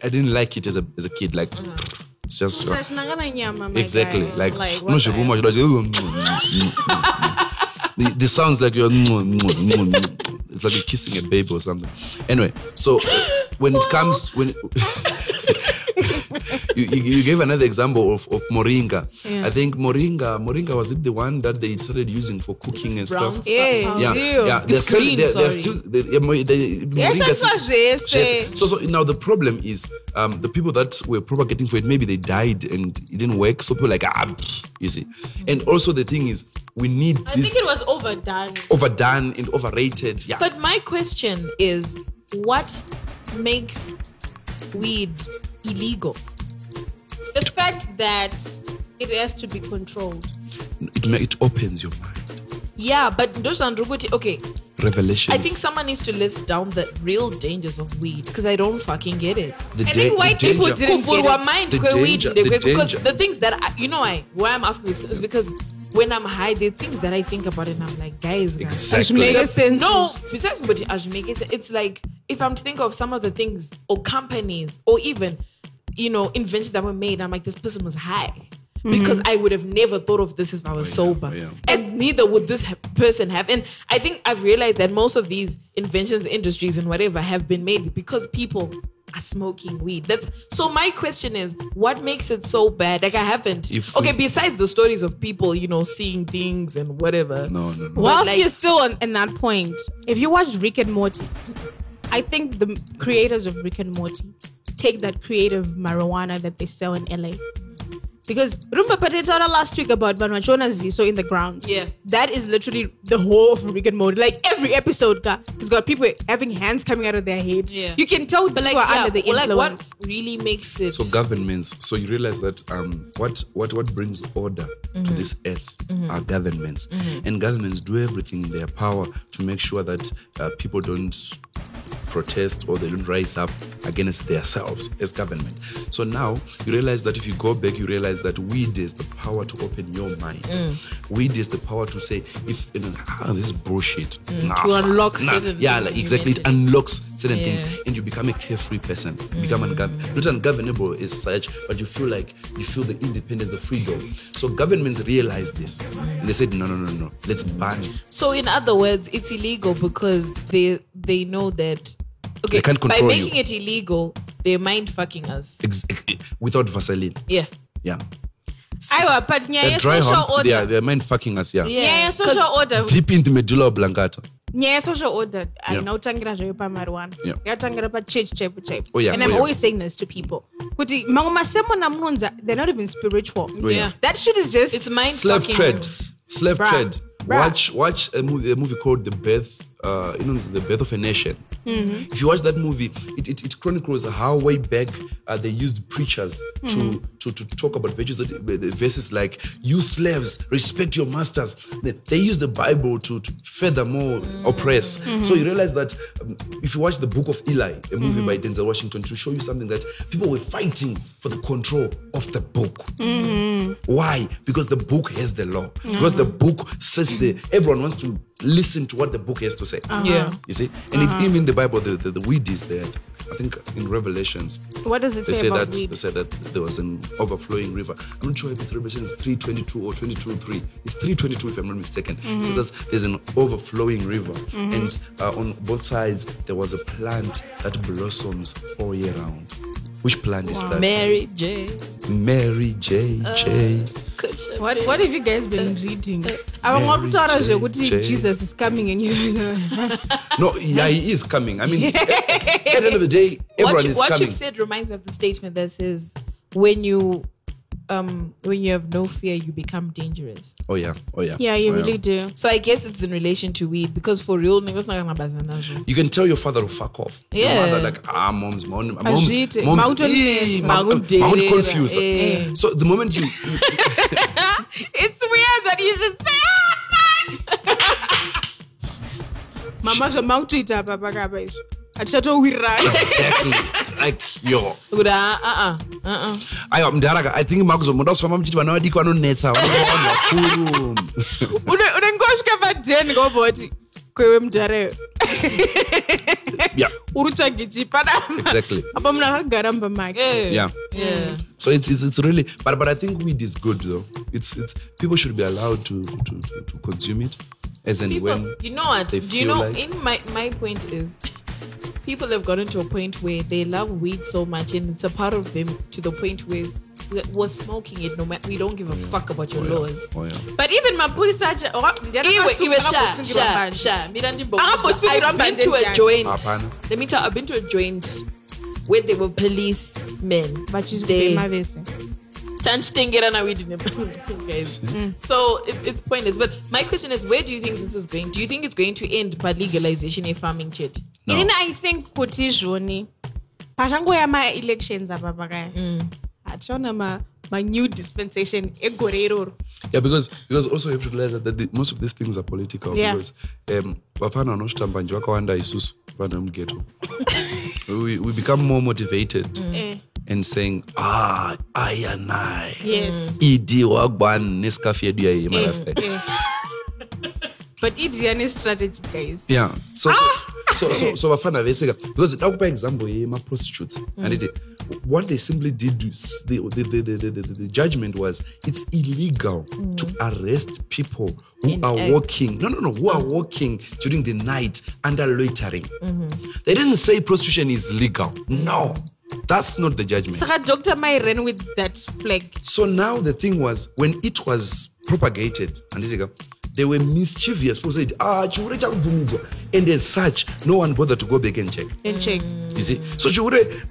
didn't like it as a, as a kid. Like, uh-huh. It's just... Uh, exactly. Like, like no, she rumor, this sounds like you're... It's like you're kissing a baby or something. Anyway, so... When it comes, to, when you, you, you gave another example of, of moringa. Yeah. I think moringa, moringa was it the one that they started using for cooking it's and stuff? Yeah, yeah, yeah. It's green, sorry. So, so now the problem is um, the people that were propagating for it, maybe they died and it didn't work. So people were like, ah, you see. And also the thing is, we need I this think it was overdone. Overdone and overrated, yeah. But my question is, what makes weed illegal? The fact that it has to be controlled. It, it opens your mind. Yeah, but those are okay. Revelations. I think someone needs to list down the real dangers of weed because I don't fucking get it. The I think da- white people didn't get it. Mind the weed, the the because the things that I, you know, I why I'm asking this is because when I'm high, there are things that I think about, and I'm like, guys, nah, exactly. Sense. No, besides, but it's like if I'm to think of some of the things or companies or even, you know, inventions that were made, I'm like, this person was high. Mm-hmm. Because I would have never thought of this if I was oh, yeah, sober. Oh, yeah. And neither would this ha- person have. And I think I've realized that most of these inventions, industries, and whatever have been made because people are smoking weed. That's so my question is, what makes it so bad? Like I haven't if okay we, besides the stories of people, you know, seeing things and whatever. No, no, no. While like, she's still on, on that point, if you watch Rick and Morty, I think the creators of Rick and Morty take that creative marijuana that they sell in L A. Because remember Patetola last week about Banwachona Z, so in the ground. Yeah. That is literally the whole of Rick and Morty. Like every episode, it's got people having hands coming out of their head. Yeah. You can tell people like, are yeah, under the well, influence. Like what really makes it? So governments. So you realize that um, what what what brings order mm-hmm. to this earth mm-hmm. are governments, mm-hmm. and governments do everything in their power to make sure that uh, people don't protest or they don't rise up against themselves as government. So now you realize that if you go back, you realize that weed is the power to open your mind. Mm. Weed is the power to say, if ah, this is bullshit. Mm. Nah, to unlock nah. certain yeah, things. Yeah, like, exactly. It unlocks certain yeah. things and you become a carefree person. You mm. become ungovernable. Not ungovernable as such, but you feel like you feel the independence, the freedom. So governments realized this. And they said, no, no, no, no. Let's ban it. So in other words, it's illegal because they they know that okay, they can't control by making you. It illegal, they're mind fucking us. Ex- without Vaseline. Yeah. Yeah. So Iwa, but yeah, social hump, order. Yeah, they're mind fucking us, yeah. Yeah, yeah social order. Deep into medulla oblongata. Yeah, social order. I know tangira zvepa marijuana. Yeah, tangira pa church chaipo chaipo. Oh yeah. And I'm oh, always yeah. saying this to people. Kuti mamwe masemo namunza, they're not even spiritual. Oh, yeah. yeah. That shit is just it's mind slave fucking. Slave trade. Slave Bruh. trade. Bruh. Watch watch a movie a movie called The Birth Uh, you know, it's The Birth of a Nation. Mm-hmm. If you watch that movie, it, it, it chronicles how way back uh, they used preachers mm-hmm. to, to, to talk about verses, verses like, you slaves, respect your masters. They, they use the Bible to, to furthermore mm-hmm. oppress. Mm-hmm. So you realize that um, if you watch The Book of Eli, a movie mm-hmm. by Denzel Washington, to show you something that people were fighting for the control of the book. Mm-hmm. Why? Because the book has the law. Mm-hmm. Because the book says the everyone wants to listen to what the book has to say. Uh-huh. Yeah, you see, and uh-huh. if even in the Bible, the, the, the weed is there. I think in Revelations, what does it they say about that, weed? They say that there was an overflowing river. I'm not sure if it's Revelations three twenty-two or twenty-two three. It's three twenty-two if I'm not mistaken. Mm-hmm. It says that there's an overflowing river, mm-hmm. and uh, on both sides there was a plant that blossoms all year round. Which plant wow. is that? Mary J. Mary J. Uh, J. What, what have you guys been reading? Mary J. J. Jesus is coming and you. No, yeah, he is coming. I mean, at the end of the day, everyone what you, is what coming. What you've said reminds me of the statement that says, when you um, when you have no fear, you become dangerous. Oh, yeah. Oh, yeah. Yeah, you oh, really yeah. do. So I guess it's in relation to weed because for real, niggas not going to you can tell your father to fuck off. Yeah. Your mother, like, ah, mom's, mom, mom's, mom's, mom's, eh, mom's, mom's confused. Eh. So the moment you... you it's weird that you should say, ah, man! Mama's a mountain type of a exactly. Like yo. Uh uh. Uh uh. I am Daraga. I think Marcus Modos from Chitwana Dikano Neta. Udengoshka then go body. Kwem Dare. Yeah. Uruchagi Padam. Exactly. Abamna Garamba Mike. Yeah. Yeah. So it's it's it's really but but I think weed is good though. It's it's people should be allowed to to, to, to consume it. As and when. You know what? Do you know like. in my, my point is people have gotten to a point where they love weed so much, and it's a part of them, to the point where we're smoking it no matter, we don't give a fuck about your oh, laws. Yeah. Oh, yeah. But even my police sergeant, I've been to a joint. Let me tell I've been to a joint where they were policemen. But you they my vessel. So it, it's pointless. But my question is, where do you think this is going? Do you think it's going to end by legalization in farming shit? No. Even I think potijoni. Pashango ya my elections ababagaya. Achona ma my new dispensation egorero. Yeah, because because also you have to realize that the, most of these things are political. Yeah. Because um, bafana anoshitamba nje wakawanda isusu bafana mgeto. We we become more motivated. Mm. Eh. And saying, ah, I and I. Yes. Idi wagwan Nescafe do ya master. But it's a strategy, guys. Yeah. So so so so bafana veseka, because I'll give example ye ma prostitutes. And it, what they simply did, the the the the, the, the judgment was it's illegal mm. to arrest people who In are egg. walking. No no no, who are walking during the night under loitering. Mm-hmm. They didn't say prostitution is legal. No. That's not the judgment. So Doctor Mai ran with that flag. So now the thing was, when it was propagated, and they were mischievous. People said, ah, and as such, no one bothered to go back and check. And check. You see? So and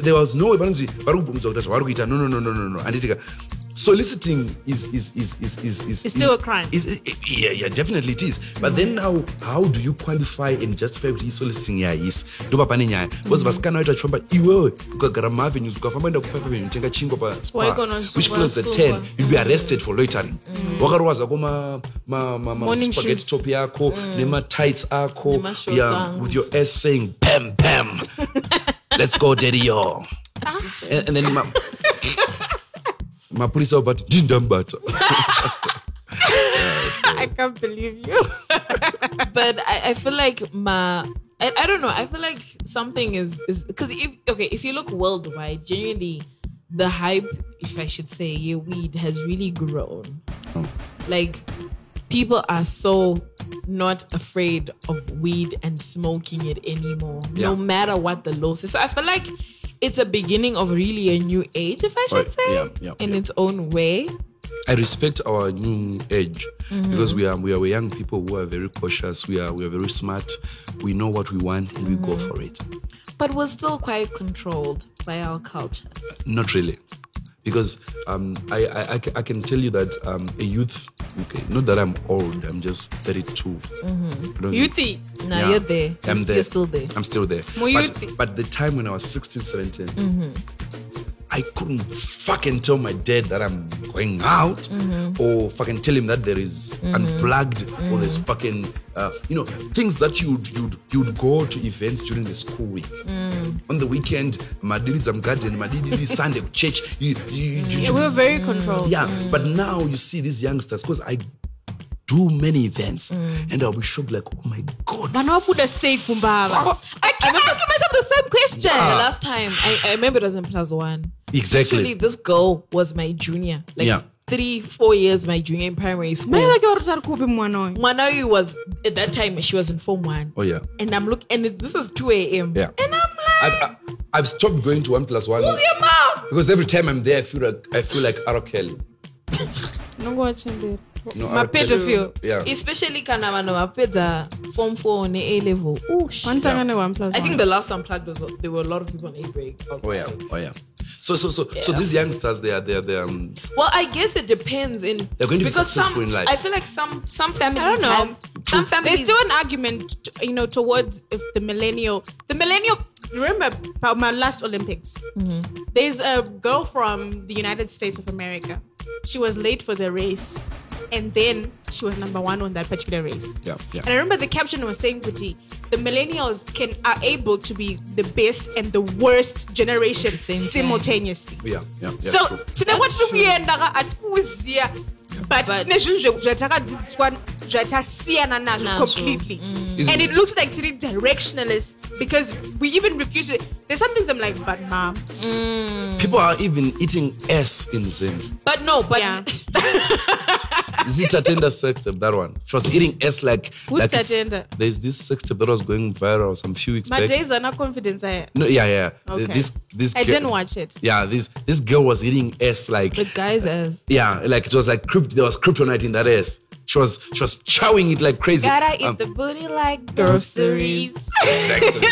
there was no emergency. No, no, no, no, no, no. And soliciting is is is is is, is it's still is, a crime. Is, is, is, yeah, yeah, definitely it is. But mm-hmm. then now, how do you qualify and justify what he's soliciting? Yeah, is do ba panenya. Because baskana ita chumba iwe ukagarama venue ukafamba enda kufa venue tenga chingo pa which closes at ten, you'll be arrested for loitering. Wakarwa zako ma ma ma ma spaghetti top yako, nema tights ako, yeah, with your ass saying bam bam. Let's go, daddy yo. And then ma. My police are about Dindambata. yeah, so. I can't believe you. But I, I feel like my I, I don't know. I feel like something is is because if okay, if you look worldwide, genuinely the hype, if I should say, your weed has really grown. Oh. Like people are so not afraid of weed and smoking it anymore, yeah. no matter what the law says. So I feel like it's a beginning of really a new age, if I should right. say, yeah, yeah, in yeah. its own way. I respect our new age mm-hmm. because we are we are young people who are very cautious. We are we are very smart. We know what we want and mm-hmm. we go for it. But we're still quite controlled by our cultures. Uh, not really. Because um, I, I, I can tell you that um, a youth, okay, not that I'm old, I'm just thirty-two. Mm-hmm. Youthy. No, yeah, you're there. I'm there. You're still there. I'm still there. But, but the time when I was sixteen, seventeen, mm-hmm. I couldn't fucking tell my dad that I'm going out mm-hmm. or fucking tell him that there is mm-hmm. unplugged mm-hmm. or there's fucking, uh, you know, things that you'd, you'd, you'd go to events during the school week. Mm. On the weekend, Madilizam Garden, Madilizam Sunday church. You, you, you, yeah, we're very controlled. Yeah, mm. but now you see these youngsters, because I do many events, mm. and I'll be shocked, like, oh my God. But no, I would have said, Kumbaba. I keep asking myself the same question. Yeah. The last time, I, I remember it was in Plaza One. Exactly. Actually, this girl was my junior. Like, yeah. Three, four years my junior in primary school. Mwanoi was, at that time, she was in Form one. Oh, yeah. And I'm looking, and it, this is two a.m. Yeah. And I'm like... I, I, I've stopped going to one plus one. Who's your mom? Because every time I'm there, I feel like, I feel like Arakel. No watching there. No, my pedophile. Yeah. Especially Kanamano, my peda Form four on the A level. Oh, one time yeah. one plus one. I think the last unplugged was, there were a lot of people on A break. Oh, yeah. Like, oh, yeah. So so so yeah. so these youngsters they are they are they are. Um, well, I guess it depends in they're going to be successful some, in life. I feel like some some families. I don't know. Have, some families. There's still an argument, you know, towards if the millennial. The millennial. Remember about my last Olympics. Mm-hmm. There's a girl from the United States of America. She was late for the race, and then she was number one on that particular race. Yeah, yeah. And I remember the caption was saying, "Puti, the millennials can are able to be the best and the worst generation simultaneously." Yeah, yeah, yeah. So today, what do we end up at school here? But this one, completely, mm. and it looks like today directionalist because we even refuse it. There's some things I'm like, but mom, mm. people are even eating ass in Zim. But no, but. Yeah. Is it Tatenda sex tape, that one? She was eating S like... Who's like Tatenda? There's this sex tape that was going viral some few weeks but back. But days are not confident, I... No, yeah, yeah. Okay. This, this I girl, didn't watch it. Yeah, this this girl was eating S like... The guy's ass. Yeah, like it was like... There was kryptonite in that ass. She was, she was chowing it like crazy. Gotta um, eat the booty like groceries. Exactly.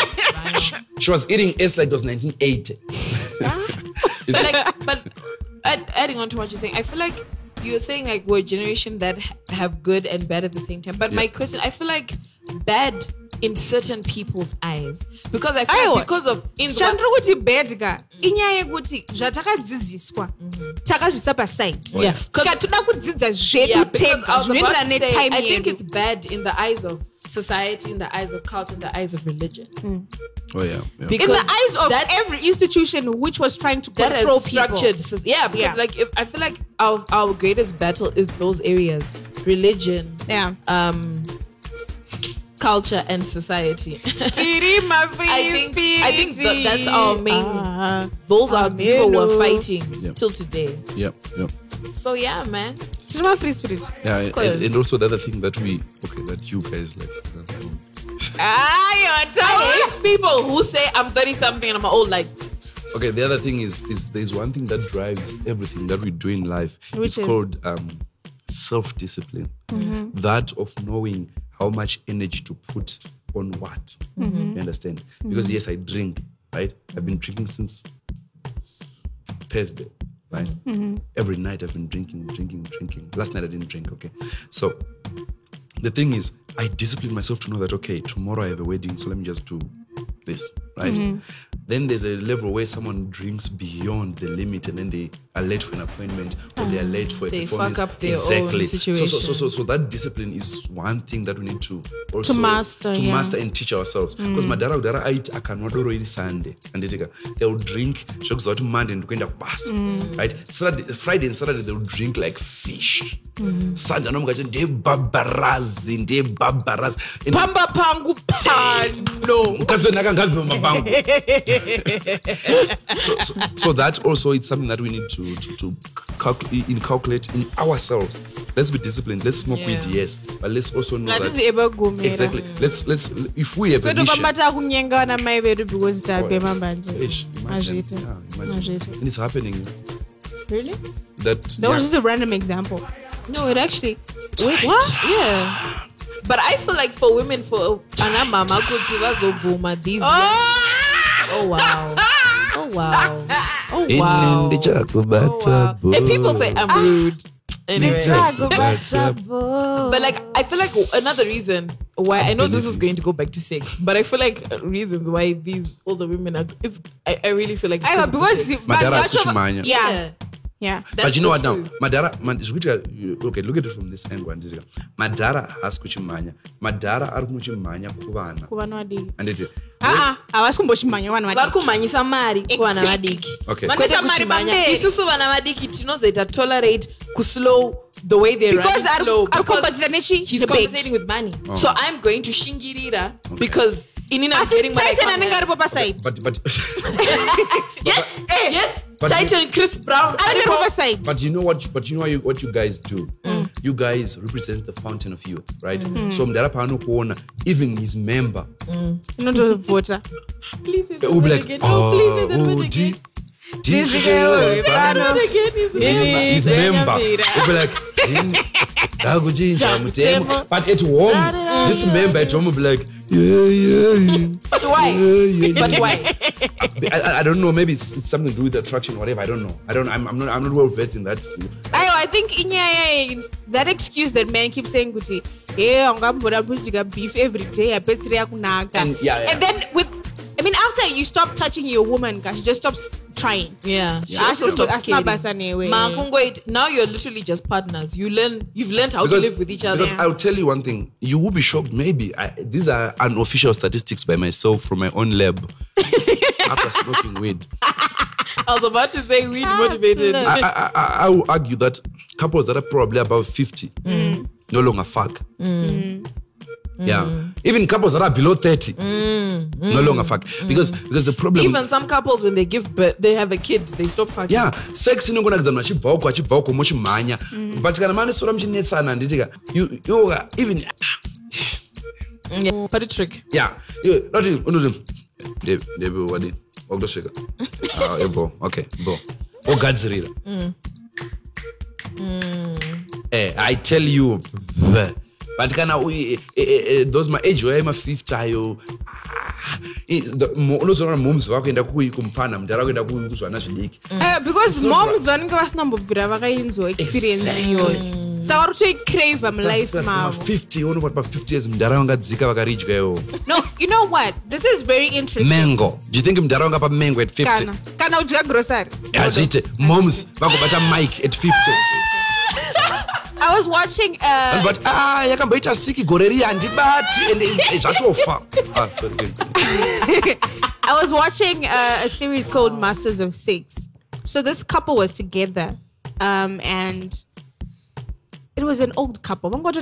She, she was eating S like it was nineteen eighty. Yeah. But, like, but add, adding on to what you're saying, I feel like you're saying like we're a generation that have good and bad at the same time. But yeah. My question, I feel like bad in certain people's eyes. Because I feel Ayo. Like because of... Chandruguti bad guy. Inya yeguti. Jataka ziziswa. Taka zisapa side. Yeah. Because I think it's bad in the eyes of society, in the eyes of cult, in the eyes of religion. Mm. Oh, yeah. yeah. Because in the eyes of that, every institution which was trying to control people. So, yeah, because yeah. like if, I feel like our, our greatest battle is those areas. Religion. Yeah. Um... culture and society. I think, I think that, that's our main uh, those are people we're fighting yep. till today. Yeah, yeah. So yeah, man. Free spirit. Yeah, and, and also the other thing that we okay that you guys like. Ah, I hate people who say I'm thirty something and I'm old. Like okay, the other thing is is there's one thing that drives everything that we do in life. Which it's is? called um, self-discipline. Mm-hmm. That of knowing how much energy to put on what. Mm-hmm. You understand? Mm-hmm. Because yes, I drink, right? I've been drinking since Thursday, right? Mm-hmm. Every night I've been drinking, drinking, drinking. Last night I didn't drink, okay? So the thing is, I discipline myself to know that, okay, tomorrow I have a wedding, so let me just do this, right? Mm-hmm. Then there's a level where someone drinks beyond the limit and then they are late for an appointment or um, they are late for a they performance. They fuck up their exactly. own situation. So, so, so, so that discipline is one thing that we need to also... To master, To yeah. master and teach ourselves. Because my dad, I eat a canwadoro in Sunday. And they take they'll drink, shocks out Monday and kind of pass. Right? Saturday, Friday and Saturday, they'll drink like fish. Mm. Sunday, I'm going to say, they barbaras, they barbaras. Pamba pangu pano. so, so, so that also it's something that we need to to, to calc- inculcate in ourselves. Let's be disciplined. Let's smoke yeah. weed, yes, but let's also know that, that exactly. Let's let's if we have a mission. And it's happening. Really? That that yeah. was just a random example. No, it actually. Wait, what? Yeah. But I feel like for women, for anamama, kutivazovuma these. Oh wow! Oh wow! Oh wow! Oh, wow. And people say I'm rude. Anyway, but like I feel like another reason why I know this is going to go back to sex, but I feel like reasons why these older women are. It's, I, I really feel like I because yeah. yeah. Yeah, that's but you know what now? Madara, man, okay, look at it from this angle. Madara has kuchimanya. Madara are kuchimanya kuvana. Kuvana wadi. And it. Ah, awas kumbochimanya wana wadi. Wakumanya samari wana wadi. Okay. Kwete kuchimanya. Isusu wana wadi kitino zeta tolerate kuslow the way they run slow because he's compensating with money. Oh. So I'm going to shingirira okay. because. Inina is getting my side. But, but, but yes, eh, yes. Titan Chris Brown. I don't know side. But you know what? But you know what you, what you guys do. Mm. You guys represent the fountain of youth, right? Mm. So Mdarapano Kona, even his member. Mm. Not a voter. Please say that word again. Oh, please say that word again. This girl, that word again is his member. We'll be like, but at home, this member at home will be like. Yeah, yeah, yeah. But why? Yeah, yeah, but why? I, I don't know. Maybe it's, it's something to do with attraction, whatever. I don't know. I don't. I'm, I'm not. I'm not well versed in that. I, I think that excuse that men keep saying, "Guti, yeah, I'm gonna put up with beef every day. I bet today I kunaka." And then with, I mean, after you stop touching your woman, she just stops trying. Yeah, she yeah. also stops caring. Now you're literally just partners. You learn, you've learned how because, to live with each other. Because yeah. I'll tell you one thing. You will be shocked. Maybe I, these are unofficial statistics by myself from my own lab after smoking weed. I was about to say weed motivated. I, I, I, I will argue that couples that are probably about fifty mm. no longer fuck. Mm. Mm. Yeah. Even couples that are below thirty, mm. Mm. no longer fuck. Mm. Because there's the problem. Even some couples, when they give birth, they have a kid, they stop fucking. Yeah. Sex, you know, you, you are even. Yeah. Party trick. Yeah. You, not you. Dave, Dave, what did? Okay, bro. Oh, God's real. I tell you, the, but can we? Those my age, I'm a fifth child. Most of our moms work in the kuyi kumpana. They work in the kuyi kuswana shiliki. Because moms don't give us number of experience. Exactly. So I would crave my life now. Fifty, only about fifty years. Mdaronga zika wakarich gayo. No, you know what? This is very interesting. Mango. Do you think mdaronga pa mango at fifty? Kana, kana uja grocery. Ajite, moms, wako bata Mike at fifty. I was watching. Uh, but ah, you can buy a siki goreri and jibati and it's Ah, sorry. I was watching uh, a series called Masters of Sex. So this couple was together, um, and. It was an old couple. Right?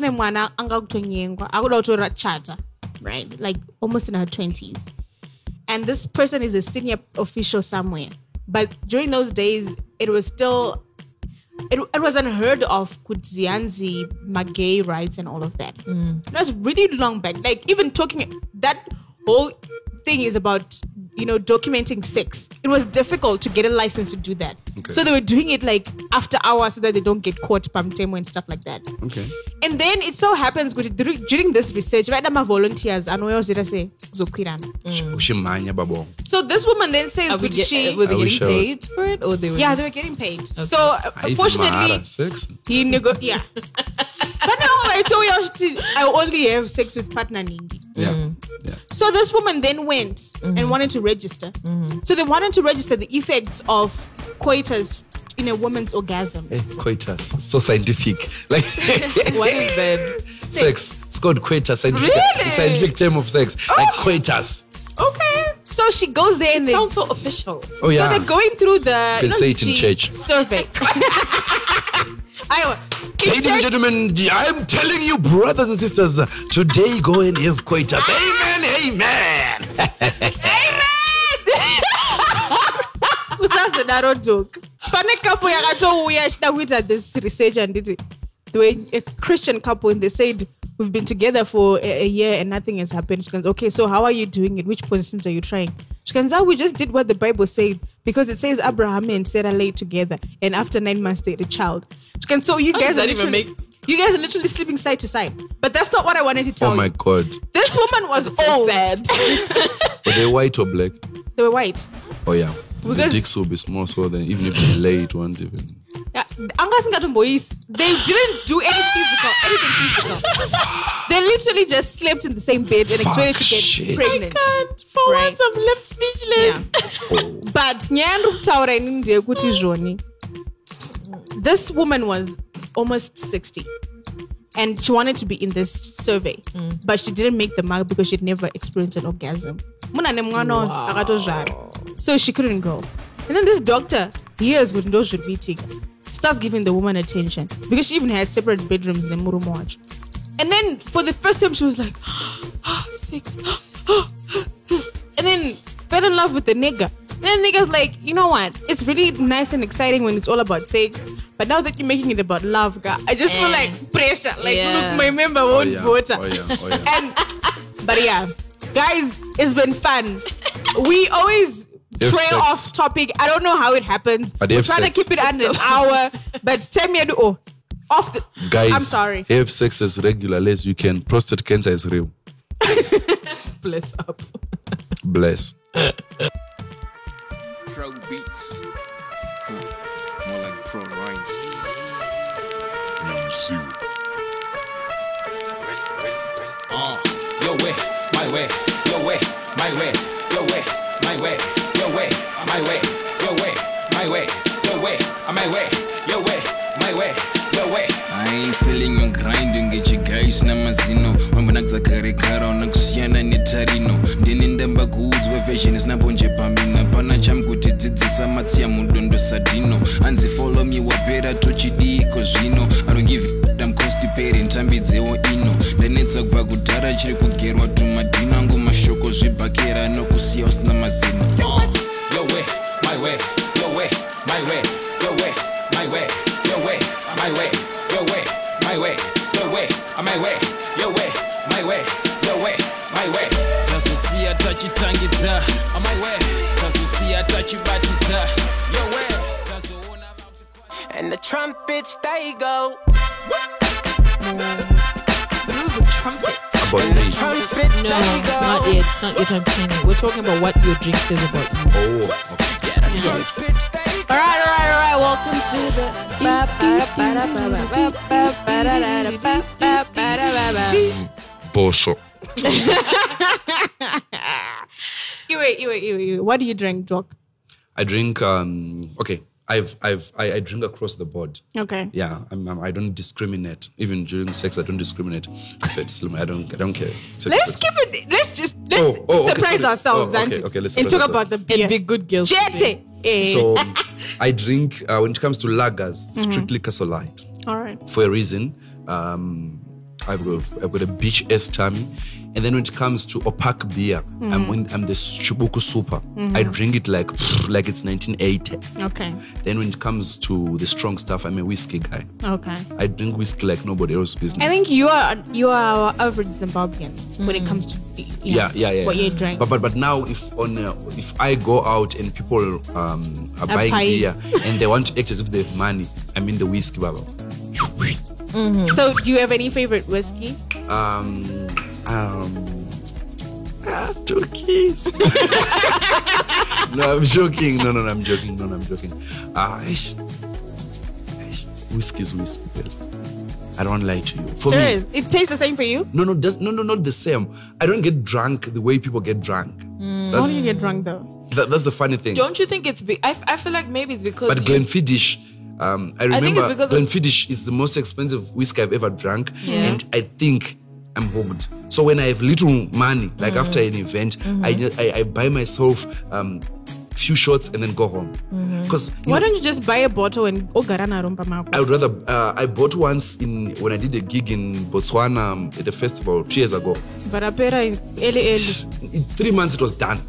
Like almost in her twenties. And this person is a senior official somewhere. But during those days, it was still, it, it was unheard of, kudzianzi, gay rights and all of that. Mm. It was really long back. Like even talking, that whole thing is about, you know, documenting sex. It was difficult to get a license to do that. Okay. So they were doing it like after hours so that they don't get caught, pamtemo and stuff like that. Okay. And then it so happens during this research, right now my volunteers, and we also say, mm. So this woman then says, we get, she, were they getting paid for it? Or they were yeah, just... they were getting paid. Okay. So uh, fortunately, sex? He nego- yeah. But now I told you I only have sex with partner Ningi. Yeah. Mm. Yeah. So this woman then went mm-hmm. and wanted to register. Mm-hmm. So they wanted to register the effects of coitus in a woman's orgasm. Hey, coitus, so scientific. Like what is that? Sex. sex. It's called coitus. Scientific, really? Scientific term of sex. Oh. Like coitus. Okay. So she goes there it and they sounds so official. Oh yeah. So they're going through the. You can say it in church. Survey. I. Ladies and gentlemen, I'm telling you, brothers and sisters, today go and have coitus. Amen, amen. Amen. That's a narrow joke. Panic couple, I told you, I did this research and did it. They were a Christian couple and they said, we've been together for a, a year and nothing has happened. She goes, okay, so how are you doing it? Which positions are you trying? She goes, oh, we just did what the Bible said. Because it says Abraham and Sarah lay together. And after nine months, they had a child. She goes, so you how guys are even make... You guys are literally sleeping side to side. But that's not what I wanted to tell you. Oh, my you. God. This woman was so old. Sad. Were they white or black? They were white. Oh, yeah. Because the dicks will be small, so then even if they lay, it won't even... Yeah, they didn't do any physical, anything physical. They literally just slept in the same bed and Fuck expected to get shit. pregnant. I can't. For right. once, I'm left speechless. Yeah. Oh. But this woman was almost sixty, and she wanted to be in this survey, mm. but she didn't make the mark because she'd never experienced an orgasm. Wow. So she couldn't go. And then this doctor, years with no should be taken. Starts giving the woman attention because she even had separate bedrooms in the Murumaj. And then for the first time, she was like, oh, sex. Oh, oh. And then fell in love with the nigga. And then the nigga's like, you know what? It's really nice and exciting when it's all about sex. But now that you're making it about love, I just eh. feel like pressure. Like, yeah. look, my member won't oh, yeah. vote. Oh, yeah. Oh, yeah. And, but yeah, guys, it's been fun. We always... trail off topic. I don't know how it happens. We're trying sex. to keep it under an hour. But tell me, oh, off the... Guys, I'm sorry. Have sex as regular as you can. Prostate cancer is real. Bless up. Bless. Pro beats. More like pro rhymes. Young Sue. Oh, your way, my way, your way, my way, your way, my way. Your way, my way, your way, my way, your way, my way, your way, my way, your way. I ain't feeling your grinding, get you guys namazino. When we naxa karekara, naxiana netarino. Dinin demba goods, where vision is nabonje pamina. Panacham kutititisa matsia mudondo sadino. Anzi follow me, wapera tochi di cosino. I don't give a damn cost. haiperi ntambidzewo ino ndanetsa kubva kudhara chiri kugerwa tumadhino angu mashoko zvebhakera nokusiya usina mazino. Your way, my way, your way, my way, your way, my way, your way, my way, your way, my way, your way, my way, your way, my way, your way, my way. Tasusiya tachitangidza, my way, tasusiya tachibatidza, your way. And the trumpets, they go. And the trumpets, no, they go. Not yet. It's not yet. I'm playing. We're talking about what your drink says about you. Oh, okay. Yeah, that's right. All right, all right, all right. Welcome to the. Bosso. You wait, you wait, you wait. What do you drink, Doc? I drink. Um. Okay. I've I've I, I drink across the board. Okay. Yeah, I'm, I'm, I don't discriminate. Even during sex, I don't discriminate. But I don't I don't care. Sex, let's sex. keep it. Let's just let's oh, oh, surprise okay, ourselves oh, okay, and, okay, let's and surprise talk ourselves. About the beer. It'd be good girls. Jete. Eh. So I drink uh, when it comes to lagers, strictly mm-hmm. Castle Light. All right. For a reason, um, I've got I've got a bitch ass tummy. And then when it comes to opaque beer, mm-hmm. I'm, when, I'm the Shibuku Super. Mm-hmm. I drink it like like it's nineteen eighty. Okay. Then when it comes to the strong stuff, I'm a whiskey guy. Okay. I drink whiskey like nobody else's business. I think you are you are our average Zimbabwean mm-hmm. when it comes to you know, yeah, yeah, yeah, what yeah. you drink. But but but now if on uh, if I go out and people um, are a buying pie. beer and they want to act as if they have money, I'm in the whiskey bubble. Mm-hmm. So do you have any favorite whiskey? Um. Um, ah, Turkeys. No, I'm joking. No, no, no, I'm joking. No, no, I'm joking. Ah, whiskey's whiskey. I don't lie to you. For sure, me, it tastes the same for you. No, no, does, no, no, not the same. I don't get drunk the way people get drunk. Mm. How do you get drunk though? That, that's the funny thing. Don't you think it's? Be- I, I feel like maybe it's because. But Glenfiddich. Um, I remember I Glenfiddich is the most expensive whiskey I've ever drunk, yeah. and I think. I'm hooked. So when I have little money, like mm. after an event, mm-hmm. I, I I buy myself um few shots and then go home. Because mm-hmm. why know, don't you just buy a bottle and I would rather. Uh, I bought once in when I did a gig in Botswana um, at a festival two years ago. But in in three months it was done.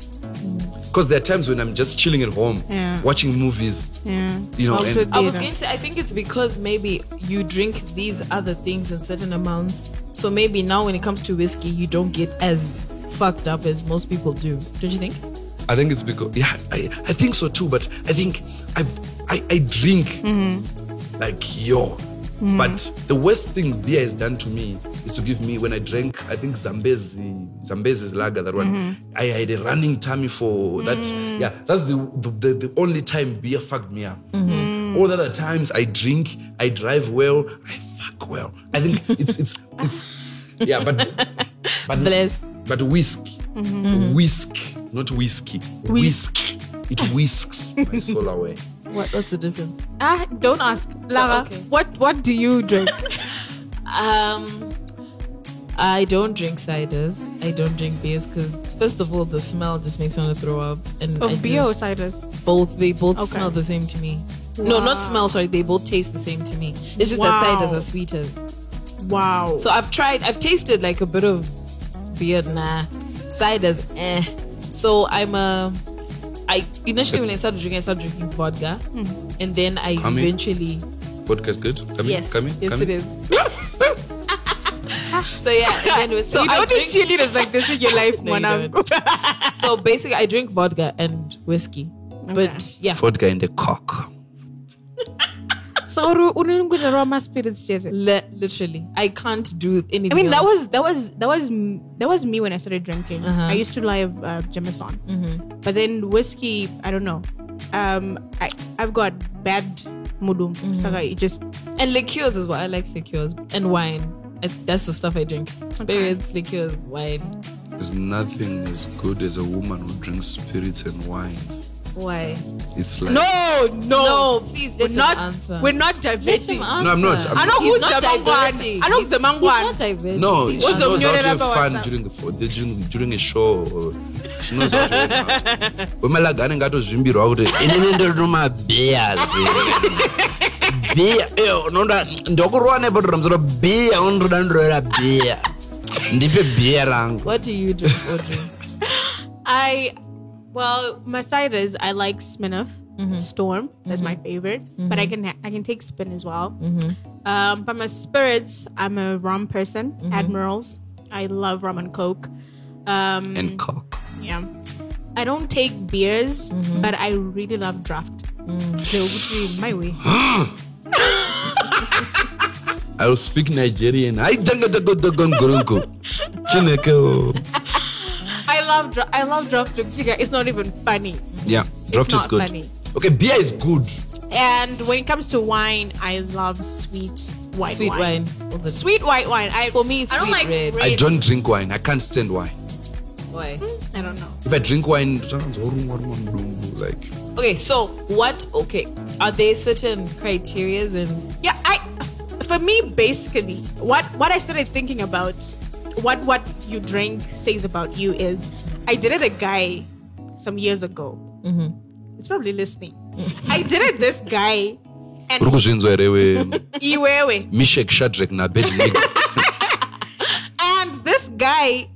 Because there are times when I'm just chilling at home, yeah. watching movies. Yeah. You know, and I was going to. I think it's because maybe you drink these other things in certain amounts. So maybe now when it comes to whiskey, you don't get as fucked up as most people do. Don't you think? I think it's because yeah, I, I think so too. But I think I I, I drink mm-hmm. like yo. Mm. But the worst thing beer has done to me is to give me, when I drank, I think Zambezi, Zambezi's lager, that one, mm-hmm. I had a running tummy for that. Mm. Yeah, that's the the, the the only time beer fucked me up. Mm-hmm. All the other times I drink, I drive well, I fuck well. I think it's, it's, it's, yeah, but, but, Bless. but whiskey, mm-hmm. whiskey, not whiskey, whiskey, it whisks my soul away. What, what's the difference? Ah, don't ask. Lara, oh, okay. what what do you drink? um, I don't drink ciders. I don't drink beers because, first of all, the smell just makes me want to throw up. And of I beer just, or ciders? Both. They both okay. smell the same to me. Wow. No, not smell, sorry. They both taste the same to me. It's just wow. that ciders are sweeter. Wow. So I've tried, I've tasted like a bit of beer, nah. Ciders, eh. So I'm a... I initially when I started drinking, I started drinking vodka, mm. and then I Come eventually. Vodka's good. Come yes, in. Come in. yes, Come it in. is. So yeah, and then so you I don't drink cheerleaders like this in your life, no, you So basically, I drink vodka and whiskey, okay. but yeah, vodka and the cock. Sorry, my spirits literally, I can't do anything. I mean, that else. was that was that was that was me when I started drinking. Uh-huh. I used to live uh, Jameson, mm-hmm. but then whiskey. I don't know. Um, I I've got bad mudum. Mm-hmm. So it just and liqueurs as well. I like liqueurs and wine. I, that's the stuff I drink. Spirits, okay. liqueurs, wine. There's nothing as good as a woman who drinks spirits and wines. Why? It's like no, no, no. Please, we're not. Answer. We're not diverting. No, I'm not. I'm I know who's not diverting. I know he's, the man one. No, she knows, knows how to have fun during the during during a show. Or she knows how to have fun. When my lag, I didn't get to Zimbabwe. And then there are no more beers. beer. Yo, no da. Dokurwane bodrom zoro beer. Ondo da ndo era beer. Ndipe beer lang. What do you do? I, well, my side is I like Smirnoff. Mm-hmm. Storm. That's mm-hmm. my favorite. Mm-hmm. But I can ha- I can take Spin as well. Mm-hmm. Um, but my spirits, I'm a rum person. Mm-hmm. Admirals. I love rum and coke. Um, and coke. Yeah. I don't take beers, mm-hmm. but I really love draft. Mm. They'll be my way. I will speak Nigerian. I love dra- I love draft. It's not even funny. Yeah, draft is good. Funny. Okay, beer is good. And when it comes to wine, I love sweet white sweet wine. Sweet wine. Sweet white wine. I, For me, it's I sweet don't like red. red. I don't drink wine. I can't stand wine. Why? I don't know. If I drink wine, like. Okay, so what? Okay, are there certain criterias and? Yeah, I. For me, basically, what what I started thinking about, what what you drink says about you is, I dated a guy some years ago. Mm-hmm. It's probably listening. I dated this guy, and. And this guy.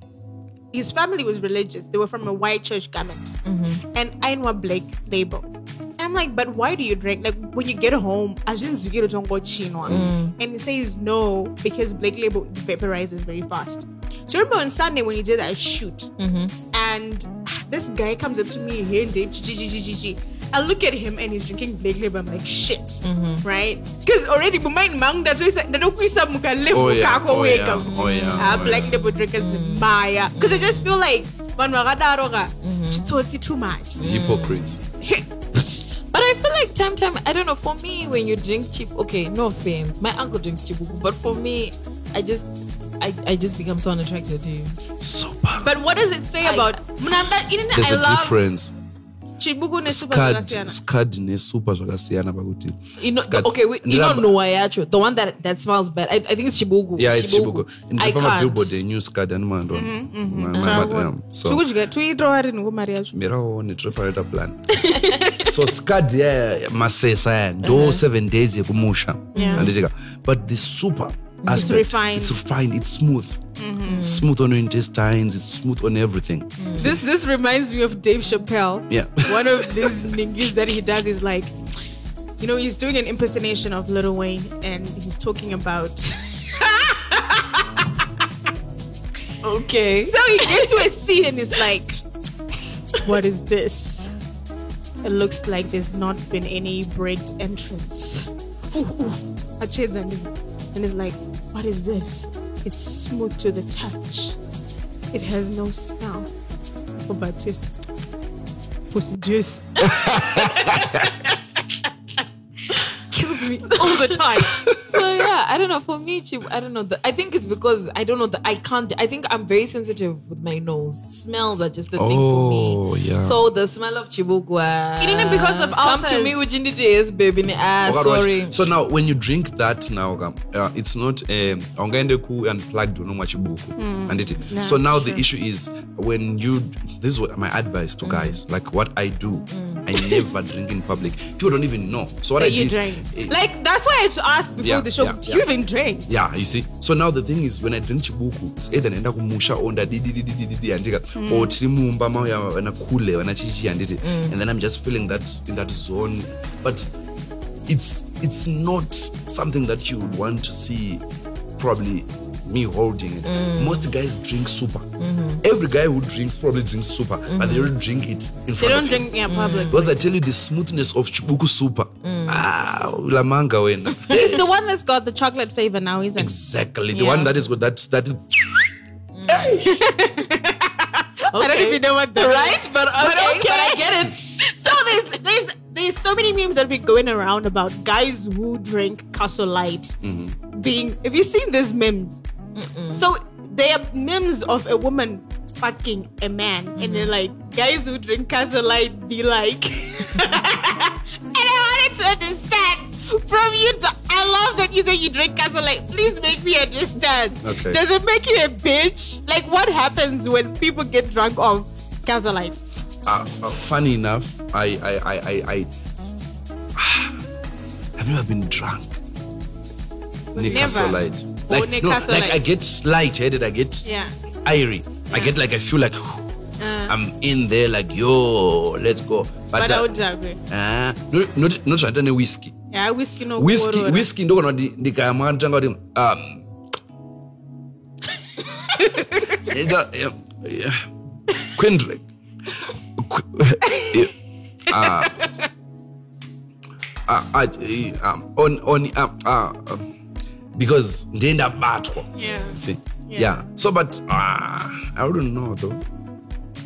His family was religious. They were from a white church garment. Mm-hmm. And I know a black label. And I'm like, but why do you drink? Like, when you get home, mm. and he says no, because black label vaporizes very fast. So remember on Sunday when he did that shoot, mm-hmm. and this guy comes up to me, hey, Dave, G G G G G. I look at him and he's drinking black label. I'm like, shit, mm-hmm. right? Because already, we might mang that. So they don't quit some muka level kako wake up. Oh yeah, black label drinkers maya. Because I just feel like when we got daroga, she told you too much. Hypocrites. But I feel like time time. I don't know. For me, when you drink cheap, okay, no offense, my uncle drinks cheap, but for me, I just. I, I just become so unattracted to you. So bad. But what does it say I, about... There's I a love, difference. Chibugu ne super zagasiana. Skad ne super zagasiana baguti. You know, the, okay, we, you don't know why actually. The one that, that smells bad. I, I think it's Chibugu. Yeah, it's Chibugu. Chibugu. In I can't. I can't. The new skad and man don't. Mm-hmm, mm-hmm. My, my, um, so what you get? Tui drawer in go marriage. Mira ho ne preparate a plan. So skad yeah, masesa. Do seven days ye kumusha. Yeah. But the super. Aspect. It's refined. It's refined. It's smooth. Mm-hmm. It's smooth on your intestines. It's smooth on everything. Mm. This this reminds me of Dave Chappelle. Yeah. One of these niggas that he does is like, you know, he's doing an impersonation of Lil Wayne, and he's talking about. Okay. So he gets to a scene and he's like, "What is this? It looks like there's not been any braked entrance." Ooh, ooh. I changed that name. And it's like, what is this? It's smooth to the touch. It has no smell. Oh, but it's pussy juice. Kills me all the time. So yeah, I don't know. For me, I don't know. The, I think it's because I don't know. The, I can't. I think I'm very sensitive with my nose. Smells are just the oh, thing for me. Yeah. So the smell of chibukwa. It isn't because of ulcers. Come to me with jindi days, baby. Ah, oh, sorry. So now, when you drink that, now uh, it's not ongaende ku and plugged no chibuku, and it. Nah, so now sure. The issue is when you. This is what my advice to mm. guys. Like what I do, mm. I never drink in public. People don't even know. So what but I you drink. It, like that's why I had to ask before yeah, the show. Yeah, do you yeah. even drink? Yeah, you see. So now the thing is, when I drink chibuku, it's either nenda kumusha onda di di di di di di and or trimumba mauya wana kule wana chichi and it, and then I'm just feeling that in that zone. But it's it's not something that you would want to see. Probably me holding it. Mm. Most guys drink super. Mm-hmm. Every guy who drinks probably drinks super, mm-hmm. but they don't drink it in front of you. They don't drink in public. Because I tell you the smoothness of chibuku super. Mm. Ah, la manga wena. It's the one that's got the chocolate flavor now, isn't it? Exactly. The yeah. one that is good. That's that. Is... Mm. Hey. Okay. I don't even know what that right, is. But okay, but okay. I get it. So there's there's there's so many memes that be going around about guys who drink Castle Light mm-hmm. being. Have you seen these memes? Mm-mm. So they are memes of a woman fucking a man, mm-hmm. and they're like guys who drink Castle Light be like. And I wanted to understand from you. To, I love that you say you drink Castle Light. Please make me understand. Okay. Does it make you a bitch? Like, what happens when people get drunk off Castle Light? Uh, uh, funny enough, I I I I, I, I you have been drunk? Never. So light. Like, oh, no, like light. I get light-headed, I get yeah. irie. Yeah. I get like, I feel like uh, I'm in there like, yo, let's go. But, but I would have it. Uh, not not, not trying to do whiskey. Yeah, whiskey no Whiskey, water. Whiskey no go the the guy man drunk um. Quindrick. Uh, uh, uh, um, on on uh, uh, because they end up battle. Yeah. See. Yeah. yeah. So, but uh, I wouldn't know though.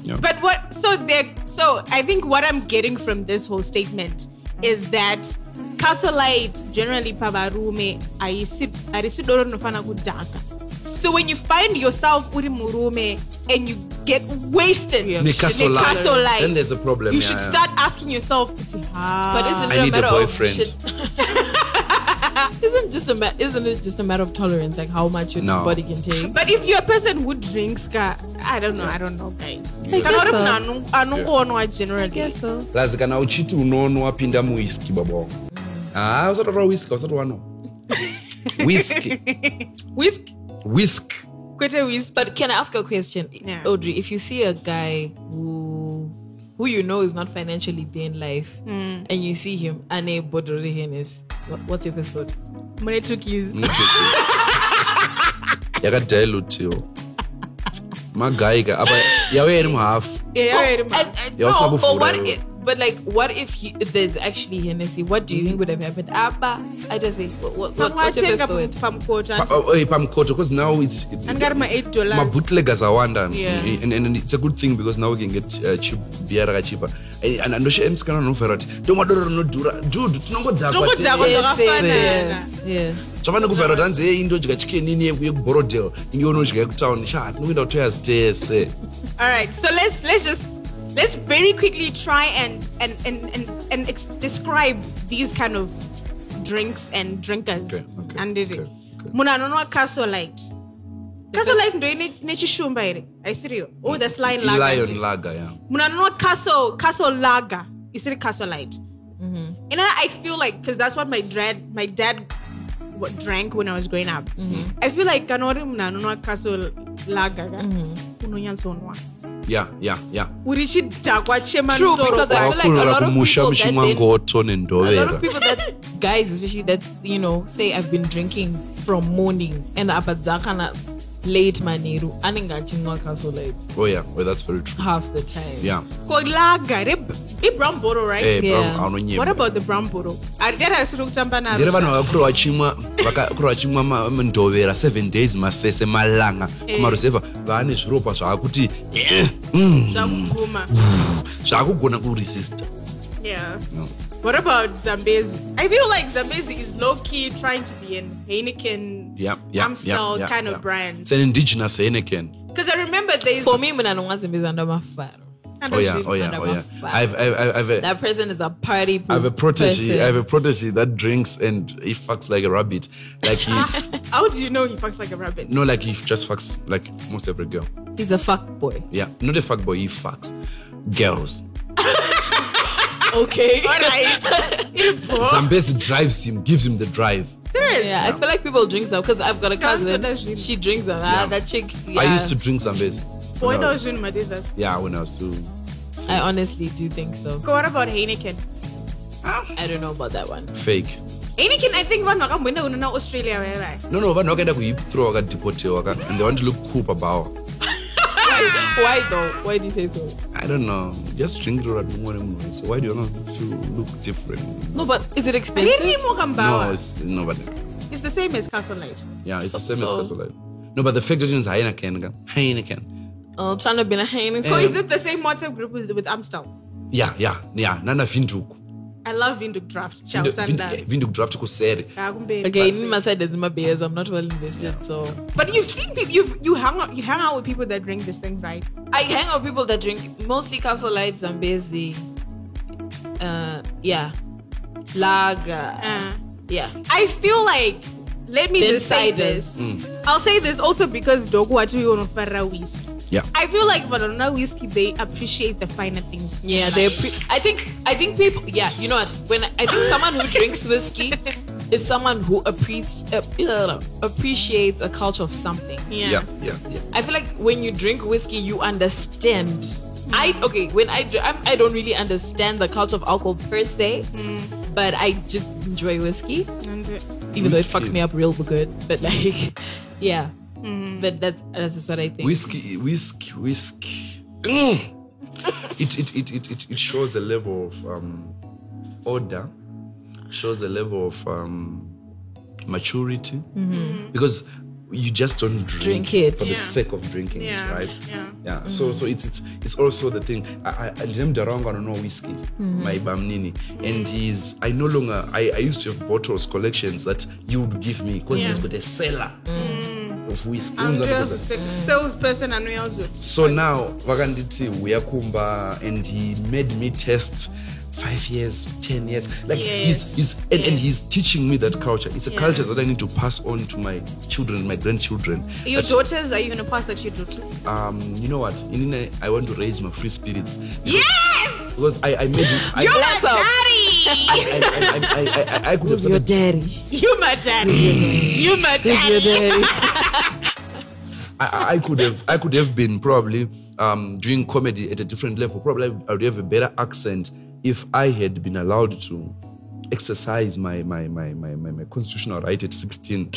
Yeah. But what? So there. So I think what I'm getting from this whole statement is that Castle Light generally pavarume aisip arisidoro nofana kudaka. So when you find yourself uri murume and you get wasted, yeah. Nikasolai, then there's a problem. You yeah, should yeah. start asking yourself, ah, but isn't it I a matter a of should, isn't just a ma- isn't it just a matter of tolerance, like how much your no. body can take? But if you're a person who drinks, I don't know, yeah. I don't know, guys. Yeah. Yeah. I guess so. I don't generally. I guess so. Lazikana uchitu unonwa pinda mu whiskey babo. Ah, usatora whiskey, usatora no. Whiskey. Whiskey. Whisk. But can I ask a question? Yeah. Audrey, if you see a guy who who you know is not financially there in life mm. and you see him, Ane Bodori Hennes, what's your first word? Mnetukis. Mnetukis. Yaga delutio. My guy, yawe erim half. Yawe erim half. No, but what if, but like, what if he, there's actually Hennessy? What do you mm-hmm. think would have happened? Abba, I just say, what, what, what, what's your best word? Pamkota, because now it's... It, I got my eight dollars. My bootleggers are wonder. Yeah. And, and, and it's a good thing because now we can get uh, cheap beer cheaper. And I know she is going to offer it. Don't want to know, dude, it's not that bad. It's not that bad. Yeah. Chavana kufero danze indo jikachike nini yekuboro deal. Inyono jikakutaoni. Shat, no without tears, tears. All right, so let's let's just... Let's very quickly try and and and and, and ex- describe these kind of drinks and drinkers. Okay, okay, and it. Muna no no Castle Light. Castle Light ndo ine nechishumba ire. I see you. Oh, that's Lion Lager. Lion Lager, yeah. Muna no Castle Castle Lager. Is it Castle Light? Mhm. And I feel like because that's what my dad my dad drank when I was growing up. Mm-hmm. I feel like kanori muna no Castle Lager. Mhm. Unonyansonwa. Yeah, yeah, yeah. True, because I feel like a lot of people that then, a lot of people that guys, especially that you know, say I've been drinking from morning and up at Zakana late maniru and engaging Castle Light. Oh yeah, well that's very true. Half the time. Yeah. It brown bottle, right? Yeah. What about the brown bottle? I did I sort of tampana. There are Croachima Croachima Mendovera, seven days Masese Malanga, Maruseva, Vanish Ropa Shakuti. Yeah. Shaku gonna go resist. Yeah. What about Zambezi? I feel like Zambezi is low key trying to be an Heineken, yeah, yeah, Amstel yeah, yeah, kind yeah. of brand. It's an indigenous Heineken. Because I remember there is. For me, I don't want Zambezi under my fire. Oh yeah, oh yeah, oh yeah. I've, I've, I've, I've a, that person is a party. I have a protege. I have a protege that drinks and he fucks like a rabbit. Like he. How do you know he fucks like a rabbit? No, like he just fucks like most every girl. He's a fuck boy. Yeah, not a fuck boy. He fucks girls. Okay. All right. Zambezi drives him, gives him the drive. Seriously? Yeah, yeah. I feel like people drink them because I've got a cousin. She drinks them. Yeah. Ah, that chick. Yeah. I used to drink Zambezi. When I was doing my desert. Yeah, when I was too. I honestly do think so. So what about Heineken? I don't know about that one. Fake. Heineken, I think one not going to win Australia, right? No, no, one not going to throw a deport and they want to look cool about. Why though? Why do you say so? I don't know. Just drink it or more and more. So why do you want to look different? No, but is it expensive? No, it's no, but it's the same as Castle Light. Yeah, it's so, the same so. as Castle Light. No, but the fact is Heineken, Heineken. Oh, trying to be a Heineken. So um, is it the same WhatsApp group with, with Amstel? Yeah, yeah, yeah. Nana Vinduk. I love Vinduk Draft. Ciao, Sanda. Vinduk Draft, because said. Okay, in my side, there's my beers. I'm not well invested, yeah. so. But you've seen people. You've you hang out. You hang out with people that drink these things, right? I hang out with people that drink mostly Castle Light, Zambezi. Uh, yeah, Lager. Uh, yeah. I feel like. Let me just say this. Mm. I'll say this also because Dogu Watu Yono Farra whiskey. Yeah. I feel like Banana Whiskey, they appreciate the finer things. Yeah, they. Appre- I think. I think people. Yeah, you know what? When I think someone who drinks whiskey is someone who appreci- uh, appreciates a culture of something. Yeah. yeah, yeah, yeah. I feel like when you drink whiskey, you understand. Mm. I okay. When I I'm, I don't really understand the culture of alcohol per se, mm. but I just enjoy whiskey, enjoy. even whiskey. though it fucks me up real good. But like, yeah. Mm-hmm. But that's that's just what I think. Whiskey, whiskey, whiskey. Mm. it, it, it, it, it shows a level of um, order, shows a level of um, maturity, mm-hmm. because you just don't drink, drink it for yeah. the sake of drinking, yeah. right? Yeah. yeah. Mm-hmm. So so it's it's it's also the thing. I named Daranga no whiskey, my Bamnini, and he's I no longer I, I used to have bottles collections that you would give me because yeah. he was with a seller. Mm. Of whiskey. I'm just a salesperson and we also. So now Vaganditi Weakumba, and he made me test five years, ten years. Like yes. he's he's and, yes. and he's teaching me that culture. It's a yeah. culture that I need to pass on to my children, my grandchildren. Your but, daughters, are you gonna pass that to your daughters? Um, you know what? In I, I want to raise my free spirits. Because, yes! Because I, I made it I, You're my daddy! I, I, I, I, I, I could Who's have your daddy? You're my daddy. You're my daddy. You're daddy. I, I could have I could have been probably um, doing comedy at a different level. Probably I would have a better accent if I had been allowed to exercise my my my my, my, my constitutional right at sixteen.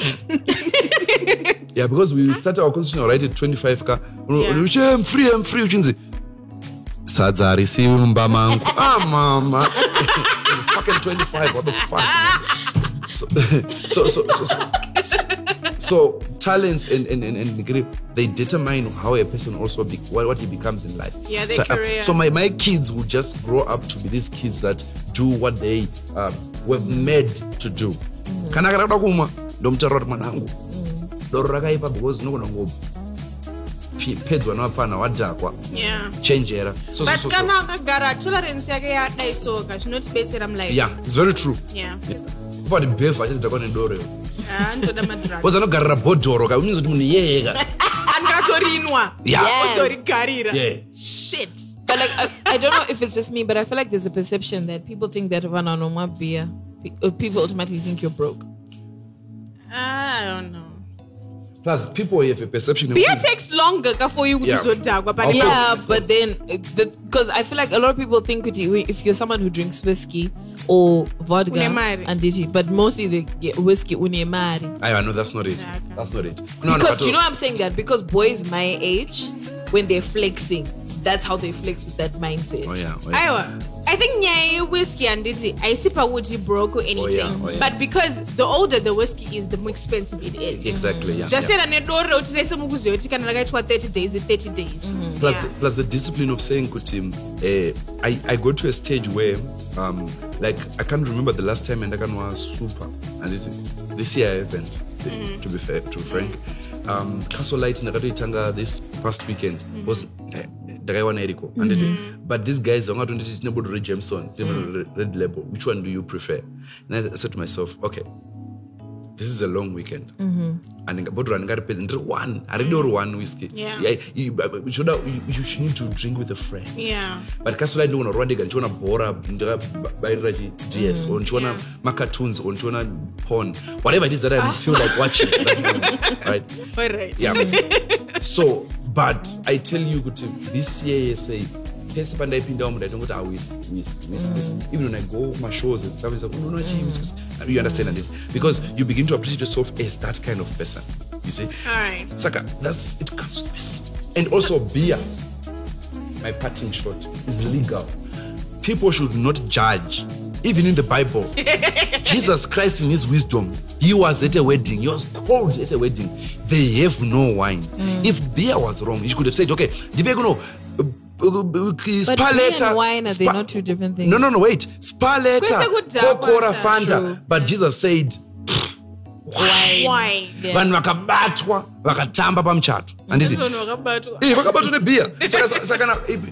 Yeah, because we started our constitutional right at twenty-five. Yeah. I'm free, I'm free. Sadzari si umba mangu. Ah, mama. Fucking twenty-five. What the fuck? So, so, so, so, so, so, so talents and, and, and, and they determine how a person also be, what he becomes in life. Yeah, their so, career. Uh, so my, my kids will just grow up to be these kids that do what they uh, were made to do. Mm-hmm. Yeah. Change era. So, but so, so, so. Not better. I'm like. Yeah, it's very true. Yeah. But the beef, I just don't want to do it. I'm not going to do it. Because I'm not going to do it. I'm not going to do it. Shit. But like, I, I don't know if it's just me, but I feel like there's a perception that people think that people automatically think you're broke. I don't know. Plus, people have a perception. Beer of takes longer before you yeah. do so but yeah, but then because the, I feel like a lot of people think if you're someone who drinks whiskey or vodka and diti, but mostly they get whiskey unemari. I know that's not it. Yeah, okay. That's not it. No, because no, you know I'm saying that because boys my age, when they're flexing, that's how they flex with that mindset. Oh yeah. Oh, yeah. I, I think yeah, whiskey and diti. I sip a woody broke or anything. Oh, yeah, oh, yeah. But because the older the whiskey is, the more expensive it is. Exactly. Yeah. Just say that you can get for thirty days. Thirty days. Plus, yeah. the, plus the discipline of saying, "Kutim, uh, I I go to a stage where, um, like I can't remember the last time and I can was super and it, this year I haven't. Mm-hmm. To be fair, to be frank, um, Castle Light Nagaritanga this past weekend mm-hmm. was." Uh, Mm-hmm. But these guys are not going to Ray Jameson, mm. Red Label. Which one do you prefer? And I said to myself, okay, this is a long weekend. Mm-hmm. And I got to pay one. I already one whiskey. Yeah. yeah you, you, you need to drink with a friend. Yeah. But Kasula don't want to run again. You want to bore up, buy Raji G S, or you want to make cartoons, or you want to porn. Whatever it is that I feel like watching. Right? All right. Yeah. So, but I tell you, this year, I say, I don't go to whiskey, whiskey, whiskey. Even when I go my shows and stuff, it's like, no, no, geez. You understand it? Because you begin to appreciate yourself as that kind of person. You see? All right. Saka, that's, it comes with whiskey. And also beer, my parting shot, is legal. People should not judge. Even in the Bible, Jesus Christ in his wisdom, he was at a wedding. He was called at a wedding. They have no wine. Mm. If beer was wrong, he could have said, okay, Dibegno, Spaletta. But beer and wine, are they not two different things? No, no, no, wait. Spaletta, Cocora, Fanta. But Jesus said, wine. Wine. When wakabatwa, wakatamba bamchato. And it. Wakabatwa ne beer.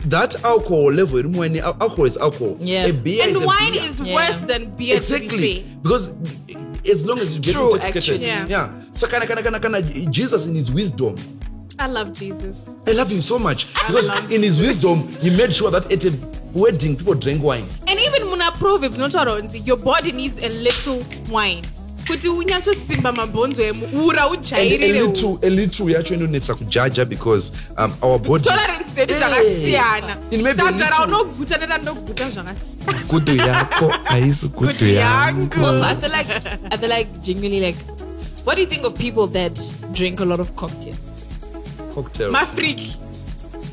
That alcohol level, alcohol is alcohol. Yeah. A beer and is wine a beer. Is worse yeah. than beer. Exactly. To be because as long as you get intoxicated, yeah. yeah. Jesus in his wisdom I love Jesus. I love him so much. I because in Jesus. His wisdom, he made sure that at a wedding, people drank wine. And even when I prove if not around, your body needs a little wine. A little, a little. We actually need to judge because um, our bodies. Tolerance is also, I feel like, I feel like, genuinely, like, what do you think of people that drink a lot of cocktails? Cocktails. My freak.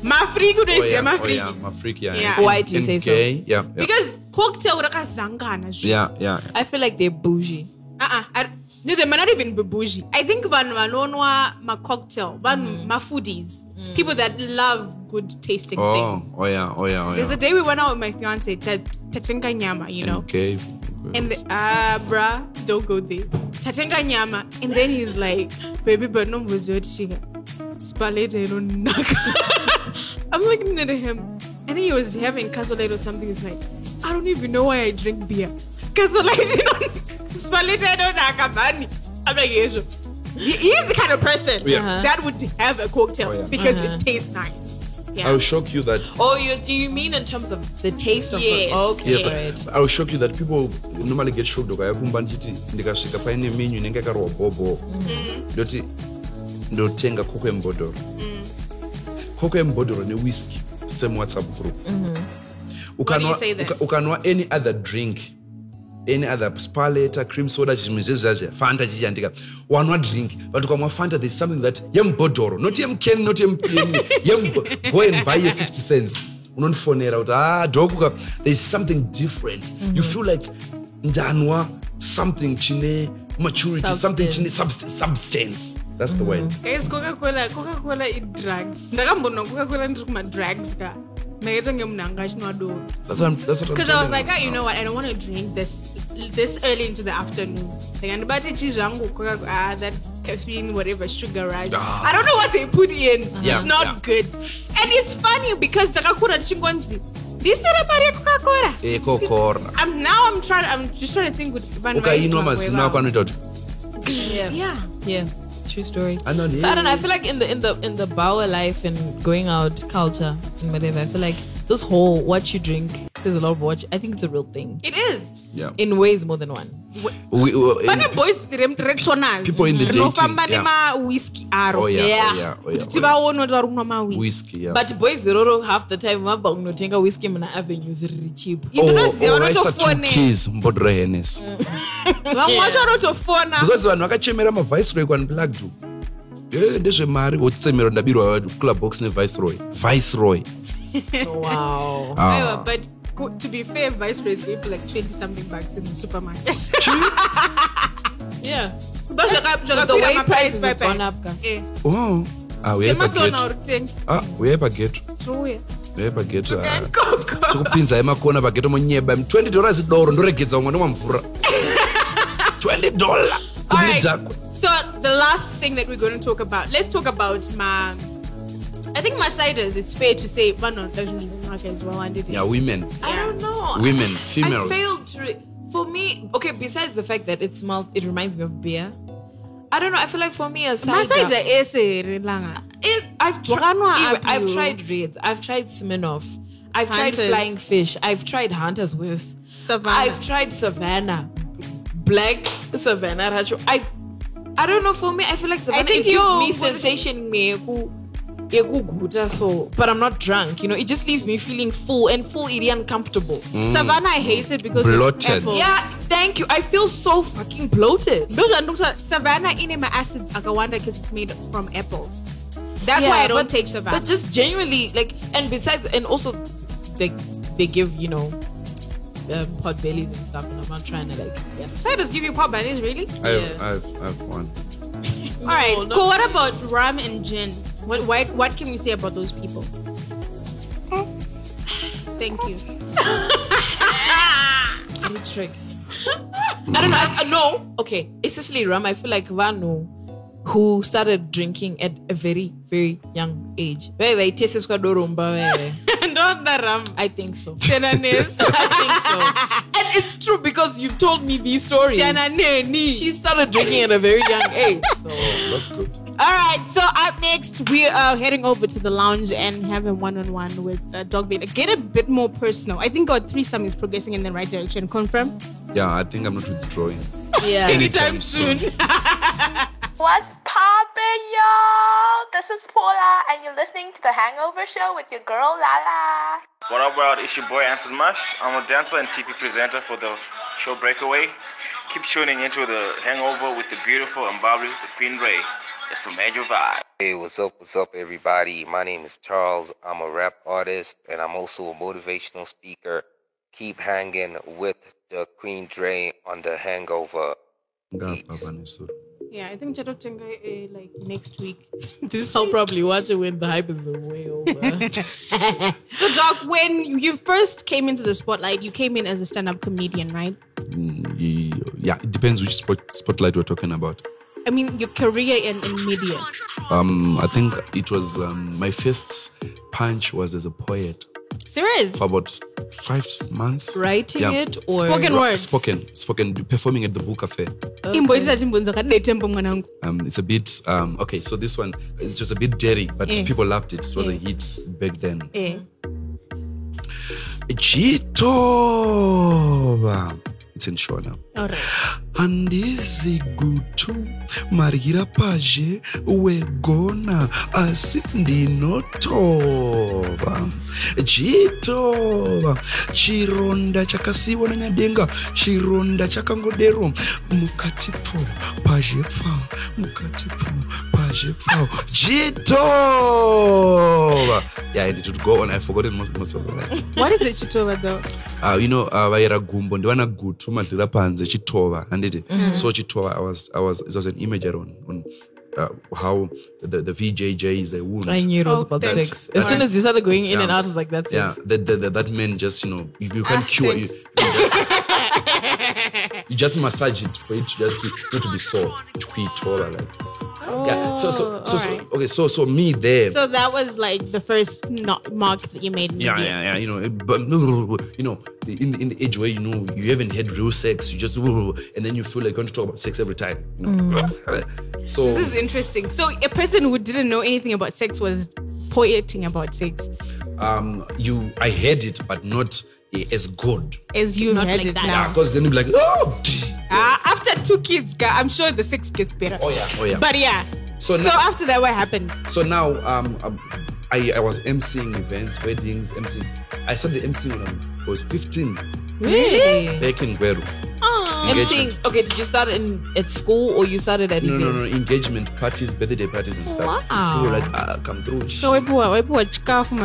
My freak. Oh, yeah, my freak. Oh, yeah, my freak, yeah. yeah. Why do you say so? Yeah, yeah. Because cocktail. Yeah, yeah. I feel like they're bougie. Uh-uh. I, no, they may not even be bougie. I think about my cocktail, but mm. my foodies, mm. people that love good tasting oh, things. Oh, yeah, oh, yeah, oh, yeah. There's a day we went out with my fiance, Tatenga Nyama, you know. Okay. And the, ah, bruh, don't go there. Tatenga Nyama. And then he's like, baby, but no, I'm looking at him. And then he was having Casolade or something. He's like, I don't even know why I drink beer. Casolade, you know. I'm like, he is the kind of person yeah. uh-huh. that would have a cocktail oh, yeah. because uh-huh. it tastes nice. Yeah. I'll shock you that. Oh, you you mean in terms of the taste of yes. it? Okay. Yes. I'll shock you that people normally get shocked. Why do you say that? You can any other drink. Any other spa later, cream soda, Fanta, one not drink, but Fanta, there's something that yam bodoro, not yam can, not yam go and buy your fifty cents. Not phone out. Ah, dog, there's something different. Mm-hmm. You feel like ndanwa, something chine, maturity, substance. Something chine, subst- substance. That's mm-hmm. the word. Guys, Coca Cola, Coca Cola is drug. Nagambono, Coca Cola and my drugs. That's because I was like, oh, you know what? I don't want to drink this this early into the afternoon. Like, and about ah, that caffeine, whatever, sugar rush. Ah. I don't know what they put in. Uh-huh. Yeah, it's not yeah. good. And it's funny because Takakura Chingonzi. This is a Coca-Cola. I'm now I'm trying. I'm just trying to think. Okay, you know my Yeah, yeah, yeah. True story. I don't know. So I don't know. I feel like in the in the in the Bauer life and going out culture and whatever, I feel like this whole what you drink says a lot of what you, I think it's a real thing. It is. Yeah. In ways more than one. We, we, in, boys, people in the dating. Yeah. Whiskey. Oh yeah. Yeah. Oh, yeah. Oh, yeah. Oh, yeah. Whiskey. Yeah. But boys, half the time, we don't drink whiskey in the avenues. Really cheap. Oh, oh, two keys. Mbodre Hennes. Because when I came here, my viceroy was black. Yeah, this is Mary. What's the name of the club box? Viceroy. Viceroy. Wow. Ah. But to be fair, Viceroy is going for like twenty something bucks in the supermarket. Yeah. But the way prices have gone up. Oh. Ah, we have a get. Ah, we have a get. True. We have a get. So pins I'm a corner back. twenty dollars a door. twenty dollars. All right. So the last thing that we're going to talk about, let's talk about my... I think my ciders, it's fair to say, but no, as well, and yeah, women. I don't know. Women, females. I failed to re- for me, okay, besides the fact that it smells, it reminds me of beer. I don't know, I feel like for me, a cider. My cider is I've, tri- I've tried Reds, I've tried Smirnoff, I've Hunters. tried Flying Fish, I've tried Hunter's Whiz, Savannah. I've tried Savannah, Black Savannah, I, I don't know, for me, I feel like Savannah, I think it gives me sensation, me, who... So, but I'm not drunk, you know. It just leaves me feeling full and full, itty uncomfortable. Mm. Savannah, I hate it because bloated. It's bloated. Yeah, thank you. I feel so fucking bloated. Savannah in my acids, I wonder because it's made from apples. That's yeah, why I don't but, take Savannah. But just genuinely, like, and besides, and also, they they give you know, um, pot bellies and stuff. And I'm not trying to like. Yeah. Ciders give you pot bellies, really? I've I've I've one. All no, right, cool. What about rum and gin? What, what what can we say about those people? Thank you. Trick. I don't know. I, no. Okay. Especially rum. I feel like Vanu, who started drinking at a very, very young age. I think so. I think so. it's true because you've told me these stories. She started drinking at a very young age. So that's good. All right. So up next, we are heading over to the lounge and having a one-on-one with uh, Doc Vikela. Get a bit more personal. I think our threesome is progressing in the right direction. Confirm? Yeah, I think I'm not withdrawing. Yeah. Anytime soon. soon. What's poppin', y'all? This is Paula, and you're listening to The Hangover Show with your girl, Lala. What up, world? It's your boy, Anson Mush. I'm a dancer and T V presenter for the show Breakaway. Keep tuning into The Hangover with the beautiful and bubbly Queen Ray. It's a major vibe. Hey, what's up, what's up, everybody? My name is Charles. I'm a rap artist, and I'm also a motivational speaker. Keep hanging with the Queen Dre on The Hangover. Yeah, I think Chato Tenga uh, like next week. This I'll probably watch it when the hype is way over. So Doc, when you first came into the spotlight, you came in as a stand-up comedian, right? Mm, yeah, it depends which spot, spotlight we're talking about. I mean, your career in, in media. Um, I think it was um, my first punch was as a poet. Serious? For about five months. Writing yeah. it or spoken words? Spoken, spoken, performing at the Book Cafe. Okay. Um, it's a bit um, okay. So this one, it's just a bit dirty, but eh. people loved it. It was eh. a hit back then. Eh. Chito. It's in show now. All right. Andizi gutu Marira Page Wegona Asindi Notova Chito Chironda Chakasiwa Nanyadenga Chironda Chakangodero Mukatipo Pajefa Mukatipo Pajefa Chito. Yeah, it should go on. I forgot it most, most of the night. What is it Chitova though? Uh, you know, uh Vaira Gumbo Ndwana Gutu Marira Panze Chitova. And it, mm-hmm. so Chitoa, I was, I was, it was an image on, on uh, how the, the V J J is a wound. I knew it was oh, about that, sex. As that, soon as you started going in yeah, and out, it's like that's yeah, it. That, that, that, that meant just, you know, you, you can't ah, cure you, you, just, you just massage it for it to just not to be sore, to be taller, like. Oh, yeah. So, so, so, right. so, okay. So, so me there. So that was like the first not mark that you made. Yeah, yeah, yeah. You know, but you know, in the, in the age where you know you haven't had real sex, you just and then you feel like you want to talk about sex every time. You know? Mm. So this is interesting. So a person who didn't know anything about sex was poeting about sex. Um, you, I heard it, but not as good as you not heard like it that. Yeah, because then you'd be like, oh. Uh, after two kids, I'm sure the sex gets better. Oh yeah, oh yeah. But yeah. So, so now, after that, what happened? So now, um, I I was emceeing events, weddings, emceeing. I started emceeing when I was fifteen. Really? Back in Gweru. Oh. Emceeing. Okay, did you start in at school or you started at? No, events? no, no. Engagement parties, birthday parties, and stuff. Wow. People were like, ah, come through. So I bought, I bought chikafu.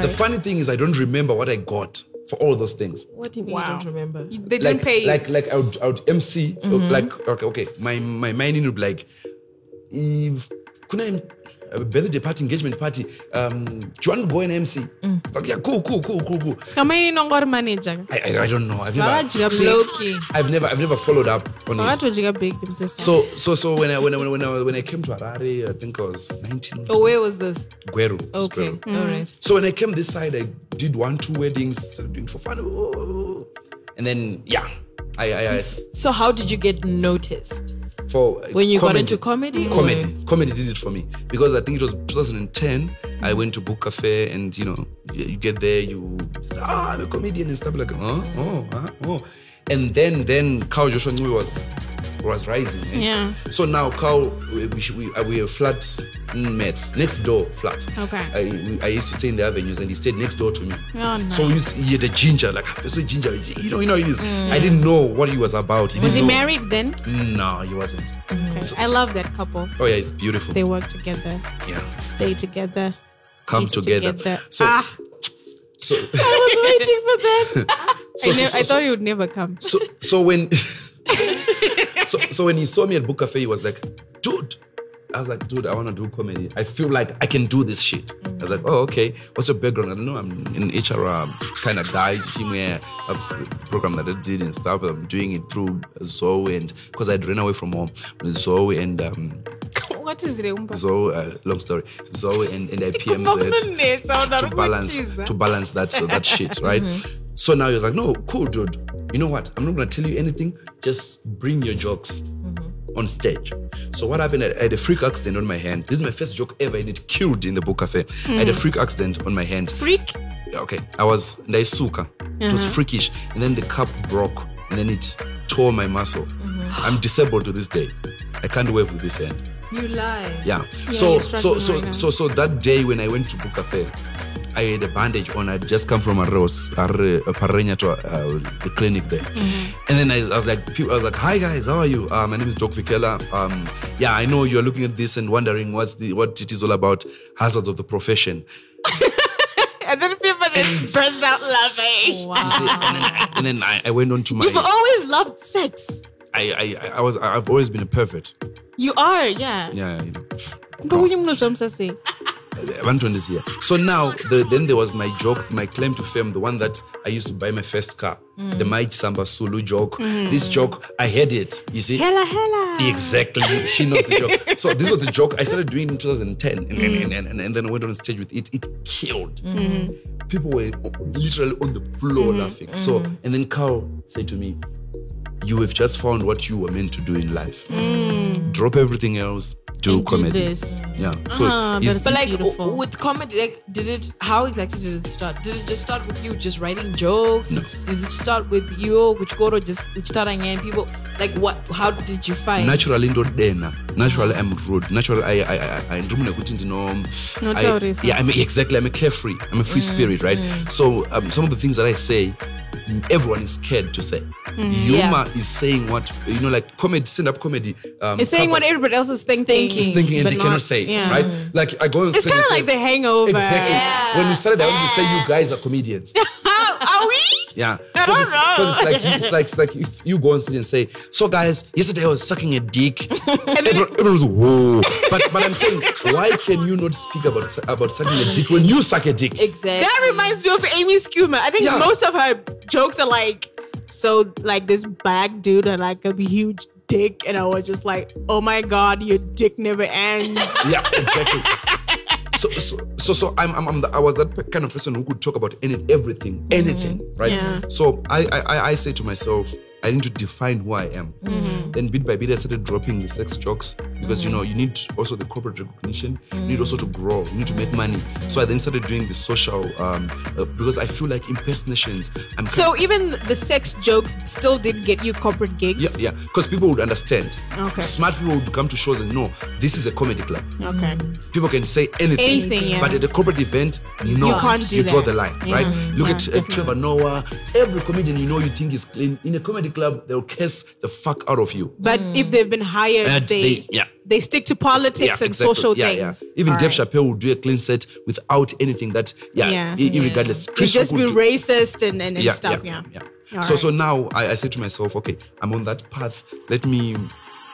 The funny thing is, I don't remember what I got. For all those things. What do you mean wow. you don't remember? They didn't like, pay. Like, like I would, I would M C. Mm-hmm. Like, okay, okay. My, my mind would be like, if couldn't I, a birthday party, engagement party, um, do you want to go and M C? Mm. Like, yeah, cool, cool, cool, cool, cool. I, I, I don't know. I've never, I've never, I've never followed up on it. So, so, so when I, when I, when I, when I came to Harare, I think I was nineteen. Oh, where was this? Gweru. Okay, Gweru. Mm. All right. So when I came this side, I did one, two weddings, doing for fun, and then yeah, I, I, I. So how did you get noticed? For when you comedy. got into comedy, comedy, or? comedy did it for me because I think it was twenty ten. I went to Book Cafe, and you know, you get there, you just, ah, I'm a comedian and stuff like, oh, oh, oh, and then then Carl Joshua knew was was rising. Eh? Yeah. So now Carl, we we we were flat mates, next door flats. Okay. I I used to stay in the avenues, and he stayed next door to me. Oh, no. So he, used, he had a ginger, like so ginger. You know, you know, it is. Mm. I didn't know what he was about. He was he know. married then? No, he wasn't. Okay. So, I love that couple. Oh yeah, it's beautiful. They work together. Yeah. Stay together. Come together. together. So. Ah. So. I was waiting for that. So, I, so, ne- so, I thought he would never come. So, so when, so, so when he saw me at Book Cafe, he was like, "Dude," I was like, "Dude, I want to do comedy. I feel like I can do this shit." Mm-hmm. I was like, "Oh, okay. What's your background?" I don't know. I'm an H R kind of guy. That's the program that I did and stuff. I'm doing it through Zoe and because I'd run away from home, Zoe and. Um, What is Reumba? So, uh, long story. So, and, and I P M Z to, to balance to balance that uh, that shit, right? Mm-hmm. So now he was like, no, cool, dude. you know what, I'm not going to tell you anything. Just bring your jokes mm-hmm. on stage. So what happened, I had a freak accident on my hand. This is my first joke ever, and it killed in the Book Cafe. Mm-hmm. I had a freak accident on my hand. Freak? Okay, I was naisuka. Mm-hmm. It was freakish. And then the cup broke, and then it tore my muscle. Mm-hmm. I'm disabled to this day. I can't wave with this hand. You lie. Yeah. yeah so so so right so so that day when I went to Book Cafe, I had a bandage on. I'd just come from a rose, a parenya to the clinic there. Mm-hmm. And then I, I was like, I was like, hi guys, how are you? Uh, my name is Doc Vikela. Um, yeah, I know you're looking at this and wondering what's the what it is all about. Hazards of the profession. And then people just burst out laughing. Wow. See, and then, I, and then I, I went on to my. You've always loved sex. I, I, I was, I've always been a pervert. You are, yeah. Yeah, you know. But what do you mean, Shamsasi? So now, the, then there was my joke, my claim to fame, the one that I used to buy my first car. Mm. The Mike Samba Sulu joke. Mm. This joke, I had it, you see. Hella, hella. Exactly. She knows the joke. So this was the joke I started doing in two thousand ten. And, mm. and, and, and, and then I went on stage with it. It killed. Mm. People were literally on the floor mm. laughing. Mm. So, and then Carl said to me, you have just found what you were meant to do in life. Mm. Drop everything else. Do and comedy. Do this. Yeah. So, ah, but like beautiful. With comedy, like, did it? How exactly did it start? Did it just start with you just writing jokes? No. Did it start with you, which go to just starting and people like what? How did you find? Naturally, not dena. Naturally, I'm rude. Naturally, I, I, I, I, I Yeah, I'm exactly. I'm a carefree. I'm a free mm, spirit, right? Mm. So, um, some of the things that I say, everyone is scared to say. Mm, Yuma yeah. is saying what you know, like comedy, stand-up comedy. Um, it's saying what everybody else is thinking. Thinking, thinking and they not, cannot say it, yeah. right? Like I go. It's kind of like The Hangover. Exactly. Yeah. When we started, I wanted to say you guys are comedians. Are we? Yeah. I don't it's, know. It's like, it's like it's like if you go on stage and say, so guys, yesterday I was sucking a dick. And everyone, everyone was whoa. But but I'm saying, why can you not speak about about sucking a dick when you suck a dick? Exactly. That reminds me of Amy Schumer. I think yeah. most of her jokes are like so like this black dude and like a huge dick, and I was just like, oh my god, your dick never ends. Yeah, exactly. So, so, so, so I'm, I'm, I'm the, I was that kind of person who could talk about any, everything, anything, mm-hmm. right? Yeah. So I, I, I say to myself, I need to define who I am. Mm-hmm. Then bit by bit, I started dropping the sex jokes because, mm-hmm. you know, you need also the corporate recognition. Mm-hmm. You need also to grow. You need to make money. So I then started doing the social um, uh, because I feel like impersonations. I'm so kind of, even the sex jokes still did get you corporate gigs? Yeah, yeah. Because people would understand. Okay. Smart people would come to shows and know this is a comedy club. Okay. People can say anything. Anything, yeah. But at a corporate event, no. You can't do You that. draw the line, yeah. right? Look yeah, at uh, Trevor Noah. Every comedian you know you think is clean. In a comedy club, they'll curse the fuck out of you. But mm. if they've been hired, they, they yeah. they stick to politics yeah, and exactly. social yeah, things. Yeah. Even All Dave right. Chappelle would do a clean set without anything that, yeah, yeah. I- yeah. regardless. He'd just be racist and, and, and yeah, stuff, yeah. yeah. yeah. yeah. So, right. so now I, I say to myself, okay, I'm on that path. Let me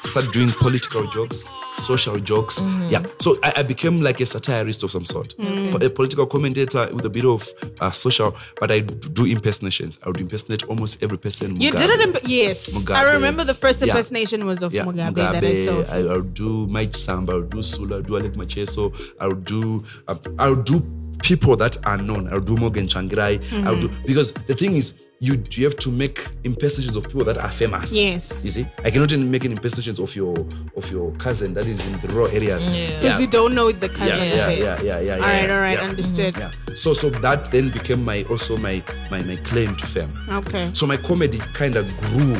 start doing political jokes, social jokes. Mm-hmm. Yeah. So I, I became like a satirist of some sort. Mm-hmm. A political commentator with a bit of uh, social, but I do impersonations. I would impersonate almost every person. You Mugabe. did it? Imp- yes. Mugabe. I remember the first impersonation yeah. was of yeah. Mugabe, Mugabe that I saw. I, I would do Mike Samba, I would do Sula, I would do Alec Macheso, I would do, um, I would do people that are known. I would do Morgan Changurai. Mm-hmm. I would do, because the thing is, You you have to make impersonations of people that are famous. Yes. You see, I cannot make an impersonations of your of your cousin that is in the rural areas. Because yeah. yeah. you don't know the cousin. Yeah, yeah, yeah, yeah, yeah. All right, all right, yeah. understood. Mm-hmm. Yeah. So so that then became my also my my my claim to fame. Okay. So my comedy kind of grew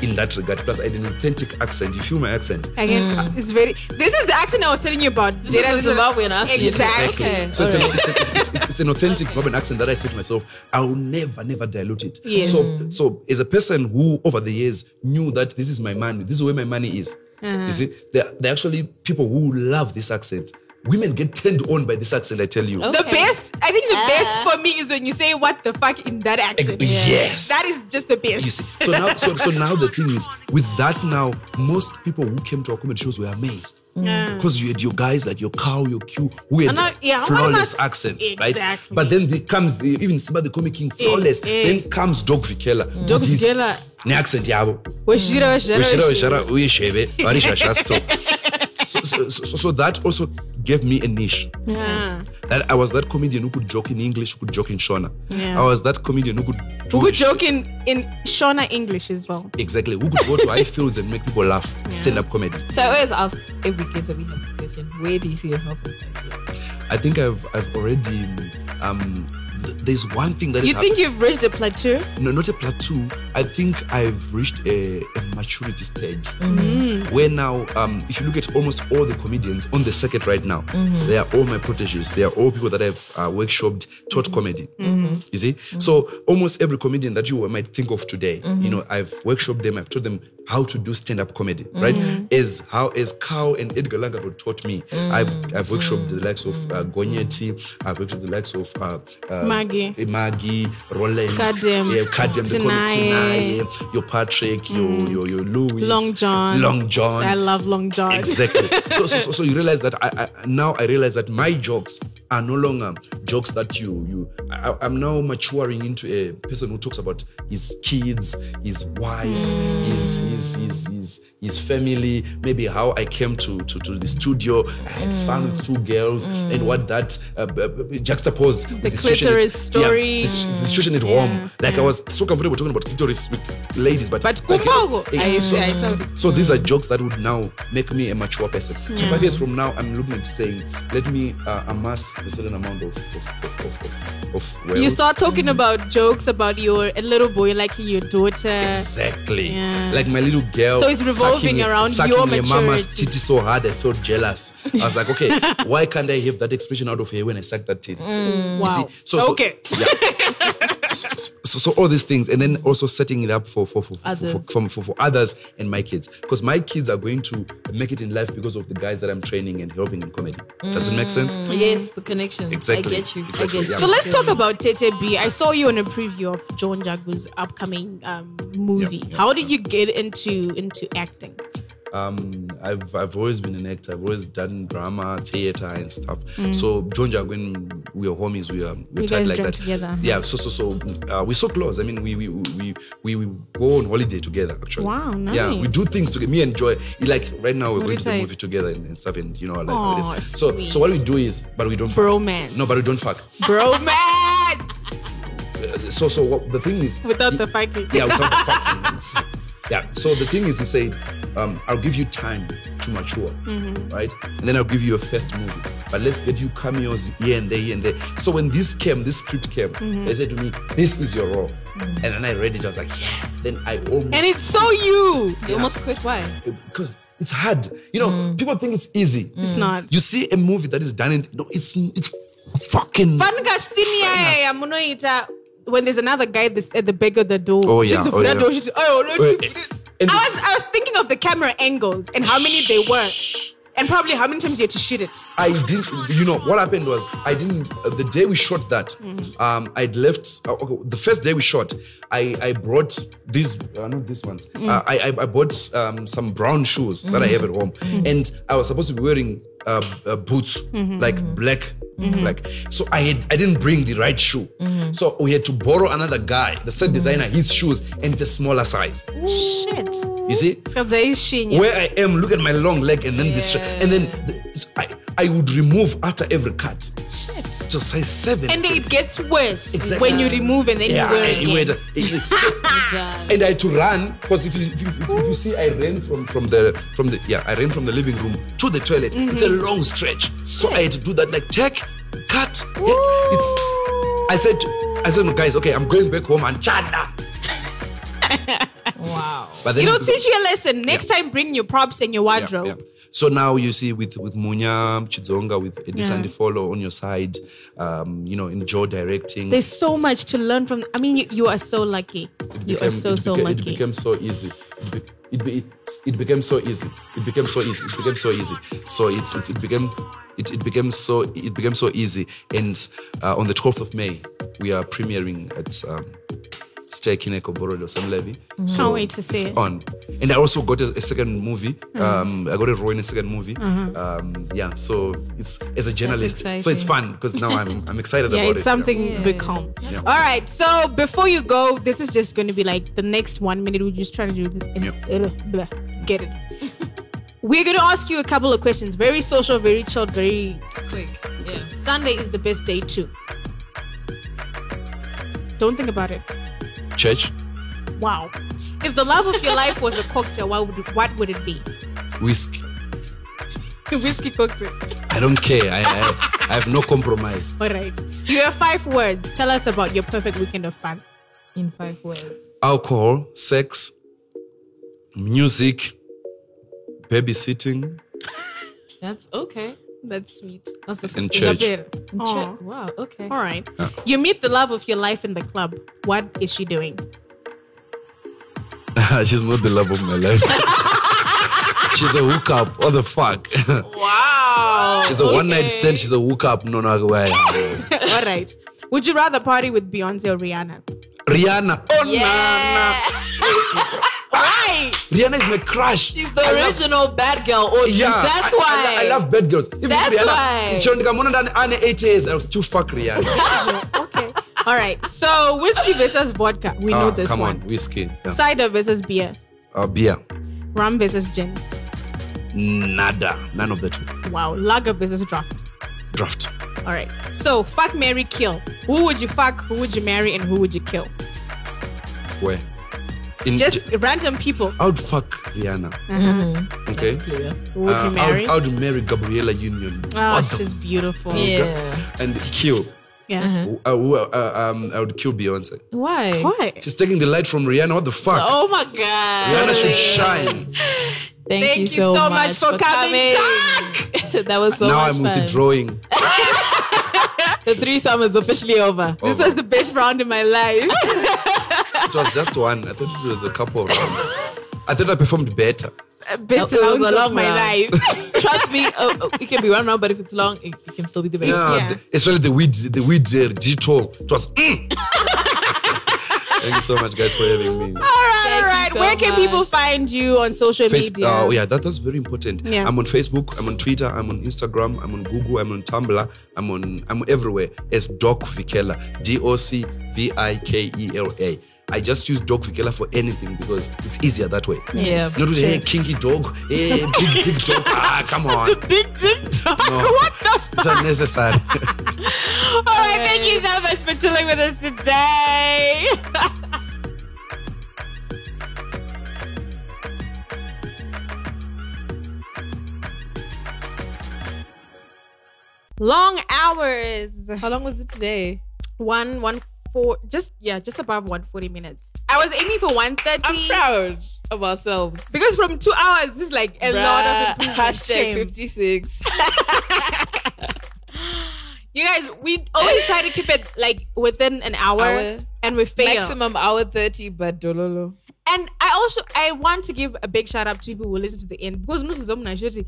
in that regard. Plus, I had an authentic accent. You feel my accent? Again, mm. it's very. This is the accent I was telling you about. This is Zimbabwean accent. Exactly. Okay. So it's, right. an, it's, it's, it's an authentic Zimbabwean okay. accent that I said to myself, I will never, never dilute it. Yes. So, so as a person who over the years knew that this is my money, this is where my money is. Uh-huh. You see, there are actually people who love this accent. Women get turned on by this accent, I tell you. Okay. The best, I think the uh. best for me is when you say what the fuck in that accent. Yeah. Yes. That is just the best. You see, so now so, so now the thing is, with that now, most people who came to our comedy shows were amazed. Because mm. you had your guys like your cow, your Q, who had not, yeah, flawless not, accents, exactly. right? But then there comes, the, even Simba the Comic King, flawless. Eh, eh. Then comes Doc Vikela. Mm. Doc Vikela. The accent, yabo. Weshira, weshira, weshira, weshira, So, so, so, so that also gave me a niche. Yeah. That I was that comedian who could joke in English, who could joke in Shona. Yeah. I was that comedian who could We could joke in, in Shona English as well. Exactly. We could go to high fields and make people laugh. Yeah. Stand-up comedy. So I always ask every case that we have this question, where do you see yourself in five years? I think I've I've already um th- there's one thing that you think happened. You've reached a plateau? No, not a plateau. I think I've reached a, a maturity stage mm-hmm. where now, um, if you look at almost all the comedians on the circuit right now, mm-hmm. they are all my proteges. They are all people that I've uh, workshopped, taught mm-hmm. comedy. Mm-hmm. You see, mm-hmm. so almost every comedian that you might think of today, mm-hmm. you know, I've workshopped them. I've taught them how to do stand-up comedy, mm-hmm. right? As how as Kao and Edgar Langago taught me. Mm-hmm. I've I've workshopped the likes of uh, Gonyeti. I've workshopped the likes of uh, uh, Maggie, Maggie, Rollins, Kadim, yeah, Kadim, Tonight. Your Patrick, mm. your, your your Louis, Long John, Long John. I love Long John. Exactly. so, so so so you realize that I, I now I realize that my jokes are no longer jokes that you you. I, I'm now maturing into a person who talks about his kids, his wife, mm. his, his his his his family. Maybe how I came to to, to the studio. I had mm. fun with two girls mm. and what that uh, juxtaposed the, the clitoris story. Yeah, the, the situation at yeah. home. Like yeah. I was so comfortable talking about clitoris with ladies, but, but like, I, so, I, so, I so these are jokes that would now make me a mature person. Yeah. So five years from now, I'm looking at saying, let me uh, amass a certain amount of of of, of, of wealth. You start talking mm. about jokes about your a little boy, like your daughter. Exactly, yeah. like my little girl. So it's revolving sucking, around sucking your maturity. Sucking mama's titty so hard, I felt jealous. I was like, okay, why can't I have that expression out of her when I suck that titty? Mm. Wow. So, so, okay. Yeah. So, so, so all these things, and then also setting it up for for for others, for, for, for, for others and my kids, because my kids are going to make it in life because of the guys that I'm training and helping in comedy. Mm. Does it make sense? Yes, the connection. Exactly. I get you. Exactly. I get you. So let's talk about Tete B. I saw you on a preview of John Jagu's upcoming um, movie. Yep, yep, How did yep. you get into into acting? Um, I've I've always been an actor. I've always done drama, theater, and stuff. Mm. So John Jagu, when we were homies, we were we tied like that. Together. Yeah. So so so uh, we're so close. I mean, we we, we we we go on holiday together. Actually. Wow. Nice. Yeah. We do things together. Me and Joy. Like right now, we're what going to the movie together and, and stuff. And you know, like Aww, how it is. So sweet. So what we do is, but we don't. Bromance. Fuck. No, but we don't fuck. Bromance. So so what the thing is. Without the fucking. Yeah. Without the fucking. Yeah, so the thing is, he said, um, I'll give you time to mature, mm-hmm. right? And then I'll give you a first movie. But let's get you cameos here and there, here and there. So when this came, this script came, mm-hmm. they said to me, this is your role. Mm-hmm. And then I read it, I was like, yeah. Then I almost... And it's so you! You yeah. almost quit, why? Because... It's hard. You know, mm. people think it's easy. It's mm. not. You see a movie that is done in... No, it's it's fucking... When there's another guy this, at the back of the door. Oh, yeah. Oh, yeah. Door, she's, oh, no, oh, she's, I, was, I was thinking of the camera angles and how many they were. And probably how many times you had to shoot it. I didn't... You know, what happened was, I didn't... Uh, the day we shot that, mm-hmm. um, I'd left... Uh, okay, the first day we shot, I, I brought these... Uh, not these ones. Mm. Uh, I, I bought um, some brown shoes mm-hmm. that I have at home. Mm-hmm. And I was supposed to be wearing uh, uh, boots, mm-hmm. like black... Mm-hmm. Like, so I had, I didn't bring the right shoe. Mm-hmm. So we had to borrow another guy, the set designer, his shoes, and it's a smaller size. Ooh. Shit. You see? Where I am, look at my long leg and then yeah. this. Sh- and then the, I, I would remove after every cut. Shit. Just size seven. And then it gets worse exactly. when you remove and then yeah, you wear it. Again. And I had to run, because if you, if, you, if, you, if you see, I ran from, from the from the yeah, I ran from the living room to the toilet. Mm-hmm. It's a long stretch. Shit. So I had to do that like tech. Cut. Yeah, it's. I said. I said, no, guys. Okay, I'm going back home and chanda. Wow. But then, it'll teach you a lesson. Next yeah. time, bring your props and your wardrobe. Yeah, yeah. So now you see with with Munya Chizonga, with Eddie yeah. Sandifolo on your side. Um, you know, in Joe directing. There's so much to learn from. I mean, you, you are so lucky. Became, you are so beca- so lucky. It became so easy. It be- It, be, it it became so easy. It became so easy. It became so easy. So it's it, it became it, it became so it became so easy. And uh, on the twelfth of May, we are premiering at um, Stekine Koborodo Samlevi. Can't wait to see it. On. And I also got a, a second movie. Mm-hmm. Um, I got a role in a second movie. Mm-hmm. Um, yeah. So it's as a journalist. So it's fun because now I'm I'm excited yeah, about it. Yeah, it's something yeah. become. Yeah. All right. So before you go, this is just going to be like the next one minute. We're just trying to do it. Yeah. Get it. We're going to ask you a couple of questions. Very social. Very short. Very quick. Yeah. Sunday is the best day too. Don't think about it. church. Wow. If the love of your life was a cocktail, what would it, what would it be? Whiskey. Whiskey cocktail. I don't care. I, I, I have no compromise. All right. You have five words. Tell us about your perfect weekend of fun in five words. Alcohol, sex, music, babysitting. That's okay. That's sweet. That's the in church. In church. Wow. Okay. All right. Yeah. You meet the love of your life in the club. What is she doing? She's not the love of my life. She's a hookup. What the fuck? Wow. She's a okay. one night stand. She's a hookup. No, no way. All right. Would you rather party with Beyonce or Rihanna? Rihanna. Oh, yeah. Nana. Why? Rihanna is my crush. She's the I original love... bad girl. Oh, yeah. That's I, why. I, I love bad girls. Even that's Rihanna, why. I was too fuck Rihanna. Okay. All right. So, whiskey versus vodka. We oh, know this come one. Come on, whiskey. Yeah. Cider versus beer. Uh, beer. Rum versus gin. Nada. None of the two. Wow. Lager versus draft. Draft. All right. So, fuck, marry, kill. Who would you fuck? Who would you marry? And who would you kill? Where? In just j- random people. I would fuck Rihanna. Mm-hmm. Okay. That's clear. Who would uh, you marry? I would, I would marry Gabriela Union. Oh, what she's beautiful. Yeah. And kill. Yeah. Mm-hmm. Uh, uh, um, I would kill Beyonce. Why? Why? She's taking the light from Rihanna. What the fuck? Oh my God. Rihanna should shine. Thank, Thank you, you so, so much for, for coming. coming. That was so now much fun. Now I'm withdrawing. The threesome is officially over. over. This was the best round in my life. It was just one. I thought it was a couple of rounds. I thought I performed better. Best it rounds was a long of my round. Life. Trust me, uh, it can be one round, but if it's long, it, it can still be the best. Yeah, yeah. The, especially the weed, the weed uh, detour. It was. Mm. Thank you so much, guys, for having me. All right, Thank all right. So Where can much. people find you on social Face- media? Oh, uh, yeah, that, that's very important. Yeah. I'm on Facebook, I'm on Twitter, I'm on Instagram, I'm on Google, I'm on Tumblr, I'm on, I'm everywhere. It's Doc Vikela, D O C V I K E L A. I just use Doc Vikela for anything because it's easier that way. Yes. Not really, hey, kinky dog, hey, big dick dog. Ah, come on. The big dick dog? No, what the fuck? It's unnecessary. All right, okay. Thank you so much for chilling with us today. Long hours. How long was it today? One, one. For just yeah, just above one forty minutes. I was aiming for one thirty. I'm proud of ourselves because from two hours, this is like a Bruh, lot of improvement. Hashtag shame. fifty-six. You guys, we always try to keep it like within an hour, hour. And we fail maximum hour thirty, but dololo. And I also I want to give a big shout out to people who listen to the end because most of them are check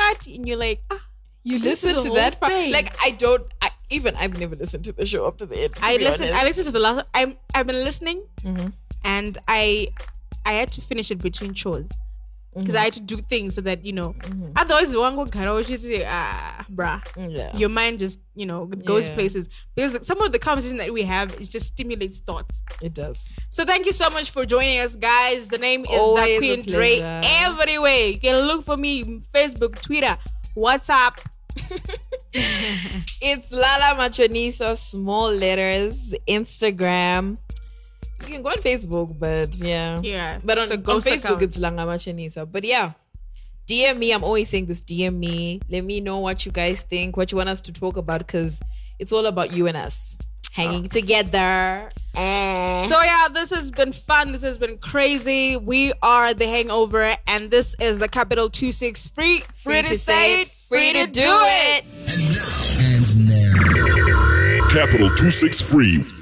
out and you're like ah, you listen to that part. Like I don't. I, Even I've never listened to the show up to the end. To I listened. I listened to the last. I'm. I've been listening, mm-hmm. and I, I had to finish it between chores, because mm-hmm. I had to do things so that you know. Mm-hmm. Otherwise, one go karaoke. Ah, bruh. Yeah. Your mind just you know goes yeah. places because some of the conversation that we have it just stimulates thoughts. It does. So thank you so much for joining us, guys. The name is The Queen Dre everywhere. You can look for me Facebook, Twitter, WhatsApp. It's Lala Machonisa, small letters, Instagram. You can go on Facebook, but yeah. Yeah. But on, on Facebook, account. It's Lala Machonisa. But yeah, D M me. I'm always saying this. D M me. Let me know what you guys think, what you want us to talk about, because it's all about you and us hanging oh. together. Eh. So yeah, this has been fun. This has been crazy. We are The Hangover, and this is the Capital two sixty-three. Free to say it. Free to do it. And now, Capital two sixty-three.